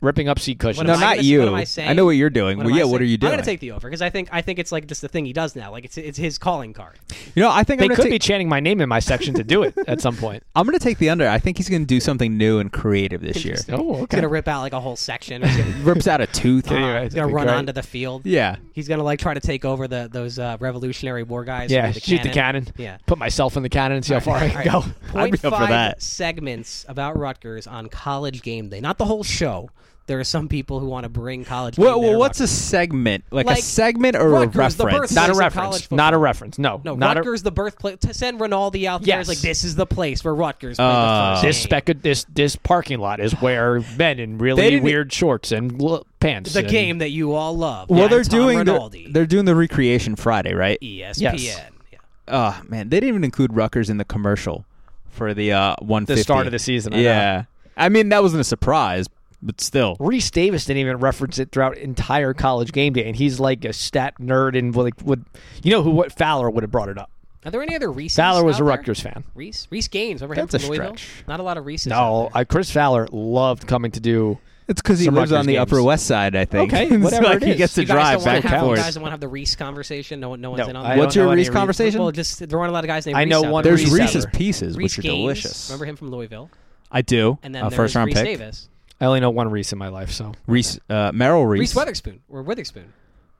Ripping up seat cushions. No, not you. I, I know what you're doing. What well, yeah, what are you doing? I'm going to take the over because I think I think it's like just the thing he does now. Like it's it's his calling card. You know, I think they I'm could take... be chanting my name in my section to do it at some point. I'm going to take the under. I think he's going to do something new and creative this year. Oh, okay. He's going to rip out like a whole section. Gonna... Rips out a tooth. Uh, anyway, he's going to run great. onto the field. Yeah. He's going to like try to take over the those uh, Revolutionary War guys. Yeah. The shoot cannon. the cannon. Yeah. Put myself in the cannon and see how far I can go. I'd be up for that. Segments about Rutgers on College Game Day. Not the whole show. There are some people who want to bring college. Well, well what's Rutgers. a segment? Like, like a segment or Rutgers, a reference? Not a reference. Not a reference. No. No, not Rutgers, a... the birthplace. Send Rinaldi out there. Yes. Like, this is the place where Rutgers played uh, the first this, spec- this, this parking lot is where men in really weird shorts and l- pants. The and... game that you all love. Well, yeah, they're, doing the, they're doing the Recreation Friday, right? E S P N. Yes. Yeah. Oh, man. They didn't even include Rutgers in the commercial for the uh, one fifty. The start of the season. I yeah. Know. I mean, that wasn't a surprise. But still. Reese Davis didn't even reference it throughout entire College Game Day, and he's like a stat nerd and like would you know who what Fowler would have brought it up. Are there any other Reese's? Fowler was a Rutgers fan. Reese Reese Gaines over here from Louisville. Not a lot of Reese's. No, uh, Chris Fowler loved coming to do It's because he lives Rutgers on the games. Upper West Side, I think. Okay, whatever like it is. He gets to you drive back and forth. You guys don't want to have the Reese conversation? No, no one's no, in on that. What's your Reese conversation? Well, just there aren't a lot of guys named Reese. I know Reese one. There's Reese Reese's Pieces, Reese which are Gaines. delicious. Remember him from Louisville? I do. And then there's Reese Davis. I only know one Reese in my life, so Reese uh, Merrill Reese Reese Witherspoon or Witherspoon,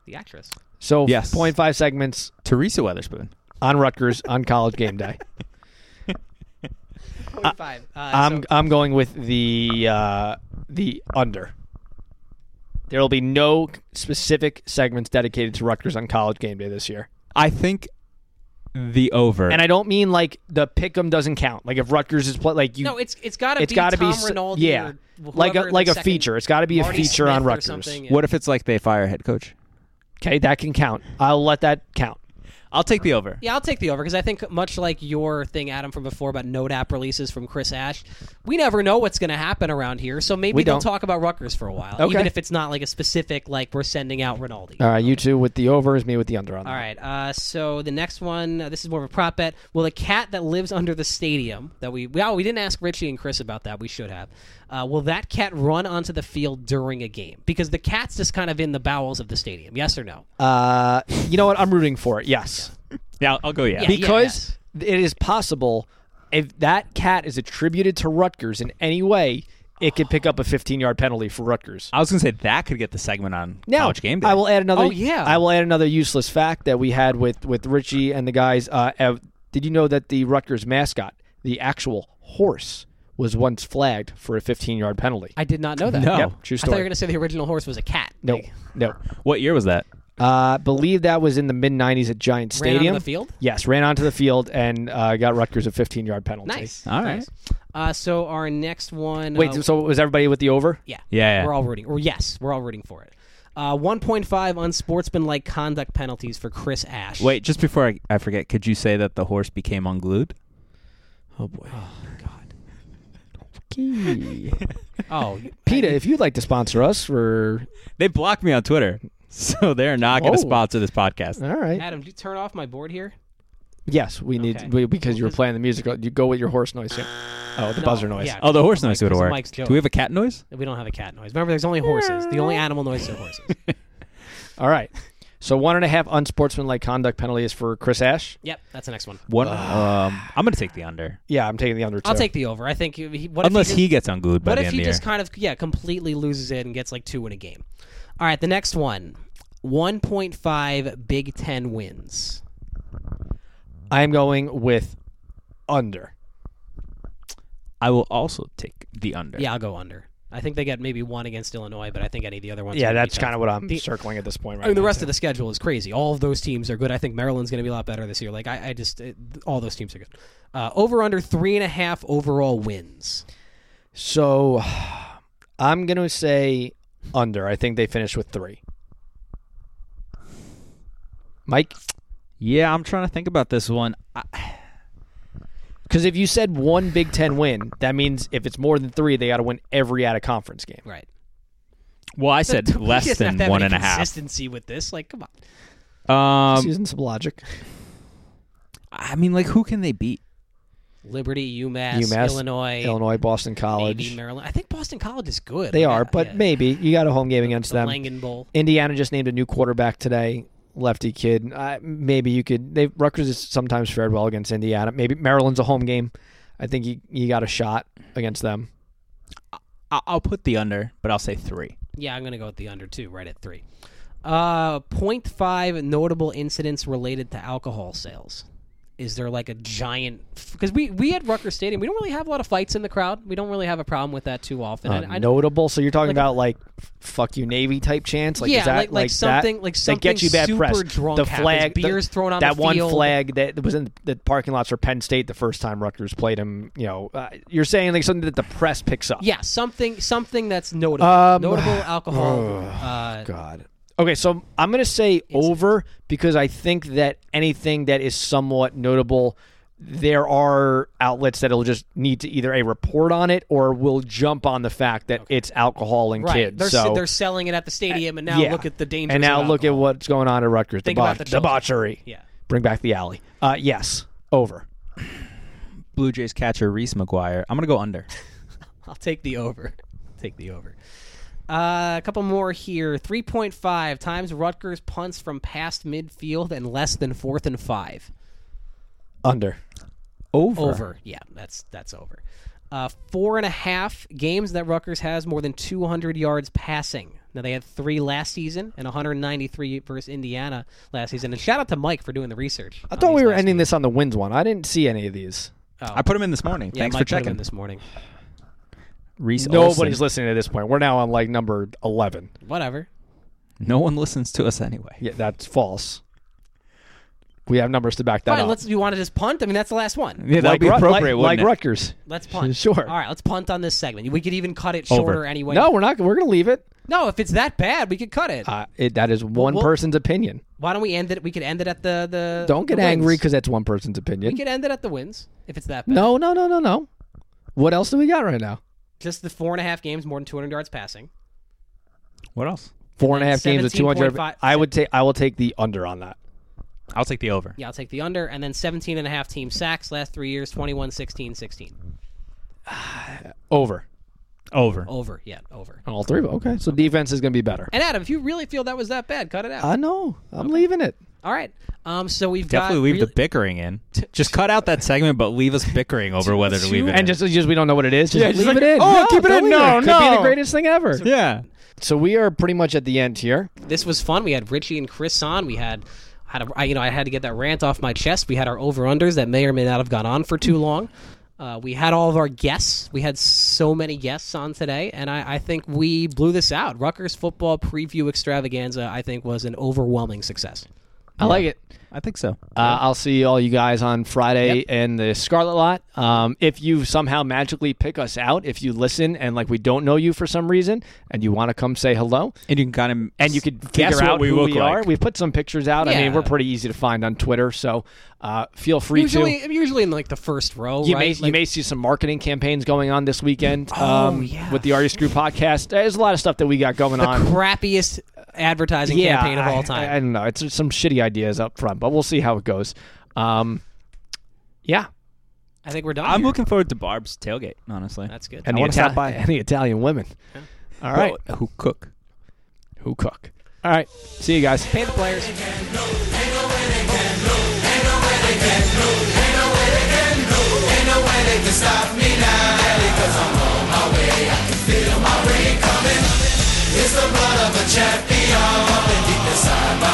the actress. So yes. point five segments Teresa Witherspoon on Rutgers on College Game Day. point five. Uh, I'm so. I'm going with the uh, the under. There will be no specific segments dedicated to Rutgers on College Game Day this year. I think. The over, and I don't mean like the pick'em doesn't count. Like if Rutgers is play, like you, no, it's it's got to be gotta Tom be, Rinaldi, yeah, like a like a feature. It's got to be Marty a feature Smith on Rutgers. Yeah. What if it's like they fire a head coach? Okay, that can count. I'll let that count. I'll take the over. Yeah, I'll take the over because I think much like your thing, Adam, from before about note app releases from Chris Ash, we never know what's going to happen around here. So maybe they'll talk about Rutgers for a while, okay. even if it's not like a specific, like we're sending out Rinaldi. All right, you two with the overs, me with the under on that. All right, uh, so the next one, uh, this is more of a prop bet. Will a cat that lives under the stadium, that we, we, oh, we didn't ask Richie and Chris about that. We should have. Uh, will that cat run onto the field during a game? Because the cat's just kind of in the bowels of the stadium. Yes or no? Uh, you know what? I'm rooting for it. Yes. Yeah, I'll go yeah. yeah because yeah, yeah. it is possible if that cat is attributed to Rutgers in any way, it could pick up a fifteen-yard penalty for Rutgers. I was going to say that could get the segment on now, College Game Day. I will add another. Oh, yeah. I will add another useless fact that we had with, with Richie and the guys. Uh, uh, did you know that the Rutgers mascot, the actual horse, was once flagged for a fifteen-yard penalty? I did not know that. No, yeah, true story. I thought you were going to say the original horse was a cat. No, no. What year was that? I uh, believe that was in the mid nineties at Giant Stadium. Ran onto the field? Yes, ran onto the field and uh, got Rutgers a fifteen-yard penalty. Nice. All right. Nice. Uh, so our next one... Wait, uh, so was everybody with the over? Yeah. Yeah. yeah. We're all rooting. Or yes, we're all rooting for it. Uh, one point five unsportsmanlike conduct penalties for Chris Ash. Wait, just before I, I forget, could you say that the horse became unglued? Oh, boy. Oh, God. Okay. Oh, PETA, I, if you'd like to sponsor us for... They blocked me on Twitter, so they're not going to oh. sponsor this podcast. All right. Adam, do you turn off my board here? Yes, we need okay. we, because you were playing the music. You go with your horse noise. Yeah. Oh, the no, buzzer noise. Yeah, oh, the horse noise would work. Mike's joke. Do we have a cat noise? We don't have a cat noise. Remember, there's only horses. The only animal noises are horses. All right. So one and a half unsportsmanlike conduct penalty is for Chris Ash. Yep, that's the next one. One. um, I'm going to take the under. Yeah, I'm taking the under too. I'll take the over. I think he, what unless if he, just, he gets unglued by the end of the year. What if he just kind of yeah completely loses it and gets like two in a game? All right, the next one, one point five Big Ten wins. I am going with under. I will also take the under. Yeah, I'll go under. I think they got maybe one against Illinois, but I think any of the other ones. Yeah, that's kind of what I'm the, circling at this point. Right I mean, now, the rest too. of the schedule is crazy. All of those teams are good. I think Maryland's going to be a lot better this year. Like I, I just, it, all those teams are good. Uh, over under three and a half overall wins. So, I'm going to say under. I think they finished with three. Mike. Yeah, I'm trying to think about this one. Because if you said one Big Ten win, that means if it's more than three, they got to win every out-of-conference game. Right. Well, I said but less than one and a half. Consistency with this, like, come on. Um, Using some logic. I mean, like, who can they beat? Liberty, UMass, UMass Illinois, Illinois, Boston College, maybe Maryland. I think Boston College is good. They yeah, are, but yeah. maybe you got a home game the, against the them. Langan Bowl. Indiana just named a new quarterback today. Lefty kid, uh, maybe you could. They Rutgers has sometimes fared well against Indiana. Maybe Maryland's a home game. I think you you got a shot against them. I'll put the under, but I'll say three. Yeah, I'm gonna go with the under too, right at three. Uh, zero point five notable incidents related to alcohol sales. Is there like a giant? Because we we at Rutgers Stadium, we don't really have a lot of fights in the crowd. We don't really have a problem with that too often. Uh, I, I notable. So you're talking like, about like "fuck you Navy" type chants. Like, yeah, is that, like, like, like something like something that gets you bad super press. Drunk the flag, happens, beers the, thrown on that the one field. Flag that was in the parking lots for Penn State the first time Rutgers played them. You know, uh, you're saying like something that the press picks up. Yeah, something something that's notable. Um, notable alcohol. Oh, uh, God. Okay, so I'm going to say over because I think that anything that is somewhat notable, there are outlets that will just need to either a report on it or will jump on the fact that okay. it's alcohol and right. kids. They're, so, they're selling it at the stadium, and now yeah. look at the dangers. And now look at what's going on at Rutgers. Think Debauch- about the debauchery. Yeah. Bring back the alley. Uh, yes, over. Blue Jays catcher Reese McGuire. I'm going to go under. I'll take the over. Take the over. Uh, a couple more here. three point five times Rutgers punts from past midfield and less than fourth and five. Under. Over. Over. Yeah, that's that's over. Uh, four and a half games that Rutgers has more than two hundred yards passing. Now, they had three last season and one hundred ninety-three versus Indiana last season. And shout out to Mike for doing the research. I thought we were ending weeks. this on the wins one. I didn't see any of these. Oh. I put them in this morning. Yeah, Thanks Mike for checking. Put them in this morning. Reese Nobody's Olsen. Listening at this point. We're now on like number eleven. Whatever. No one listens to us anyway. Yeah, that's false. We have numbers to back that All right, up. Let's, you want to just punt? I mean, that's the last one. Yeah, that like, would be appropriate. Like, like it? Rutgers. Let's punt. Sure. All right, let's punt on this segment. We could even cut it shorter Over. Anyway. No, we're not. We're going to leave it. No, if it's that bad, we could cut it. Uh, it that is one well, person's opinion. Why don't we end it? We could end it at the the. Don't get the angry because that's one person's opinion. We could end it at the wins if it's that bad. No, no, no, no, no. What else do we got right now? Just the four and a half games, more than two hundred yards passing. What else? Four and, and a half games with two hundred. I would take. I will take the under on that. I'll take the over. Yeah, I'll take the under. And then seventeen and a half team sacks last three years, twenty-one, sixteen, sixteen. Over. Over. Over. Yeah, over. On all three. Okay, so defense is going to be better. And Adam, if you really feel that was that bad, cut it out. I know. I'm okay. leaving it. All right. Um, so we've definitely got leave really... the bickering in. Just cut out that segment, but leave us bickering over whether to leave it. And in. And just, just we don't know what it is. Just yeah, leave just like, it in. Oh, no, keep it in. No, it. no. Could be the greatest thing ever. So, yeah. So we are pretty much at the end here. This was fun. We had Richie and Chris on. We had, had a, I, you know, I had to get that rant off my chest. We had our over unders that may or may not have gone on for too long. Uh, we had all of our guests. We had so many guests on today, and I, I think we blew this out. Rutgers football preview extravaganza, I think, was an overwhelming success. I yeah. like it. I think so. Uh, I'll see all you guys on Friday yep. in the Scarlet Lot. Um, if you somehow magically pick us out, if you listen and like we don't know you for some reason, and you want to come say hello, and you can kind of and you could figure out we who we like. are. We put some pictures out. Yeah. I mean, we're pretty easy to find on Twitter, so uh, feel free usually, to. Usually in like the first row. You right? may like, you may see some marketing campaigns going on this weekend. Oh, um, yeah. With the Artist Group podcast, there's a lot of stuff that we got going the on. The crappiest advertising yeah, campaign of all time. I, I don't know. It's some shitty ideas up front, but we'll see how it goes. Um, yeah. I think we're done. I'm here. looking forward to Barb's tailgate, honestly. That's good. And I the, Itali- stop by. And the Italian women. Yeah. All right. Well, who cook. Who cook. All right. See you guys. Pay the players. It's the blood of a champion, up and deep inside my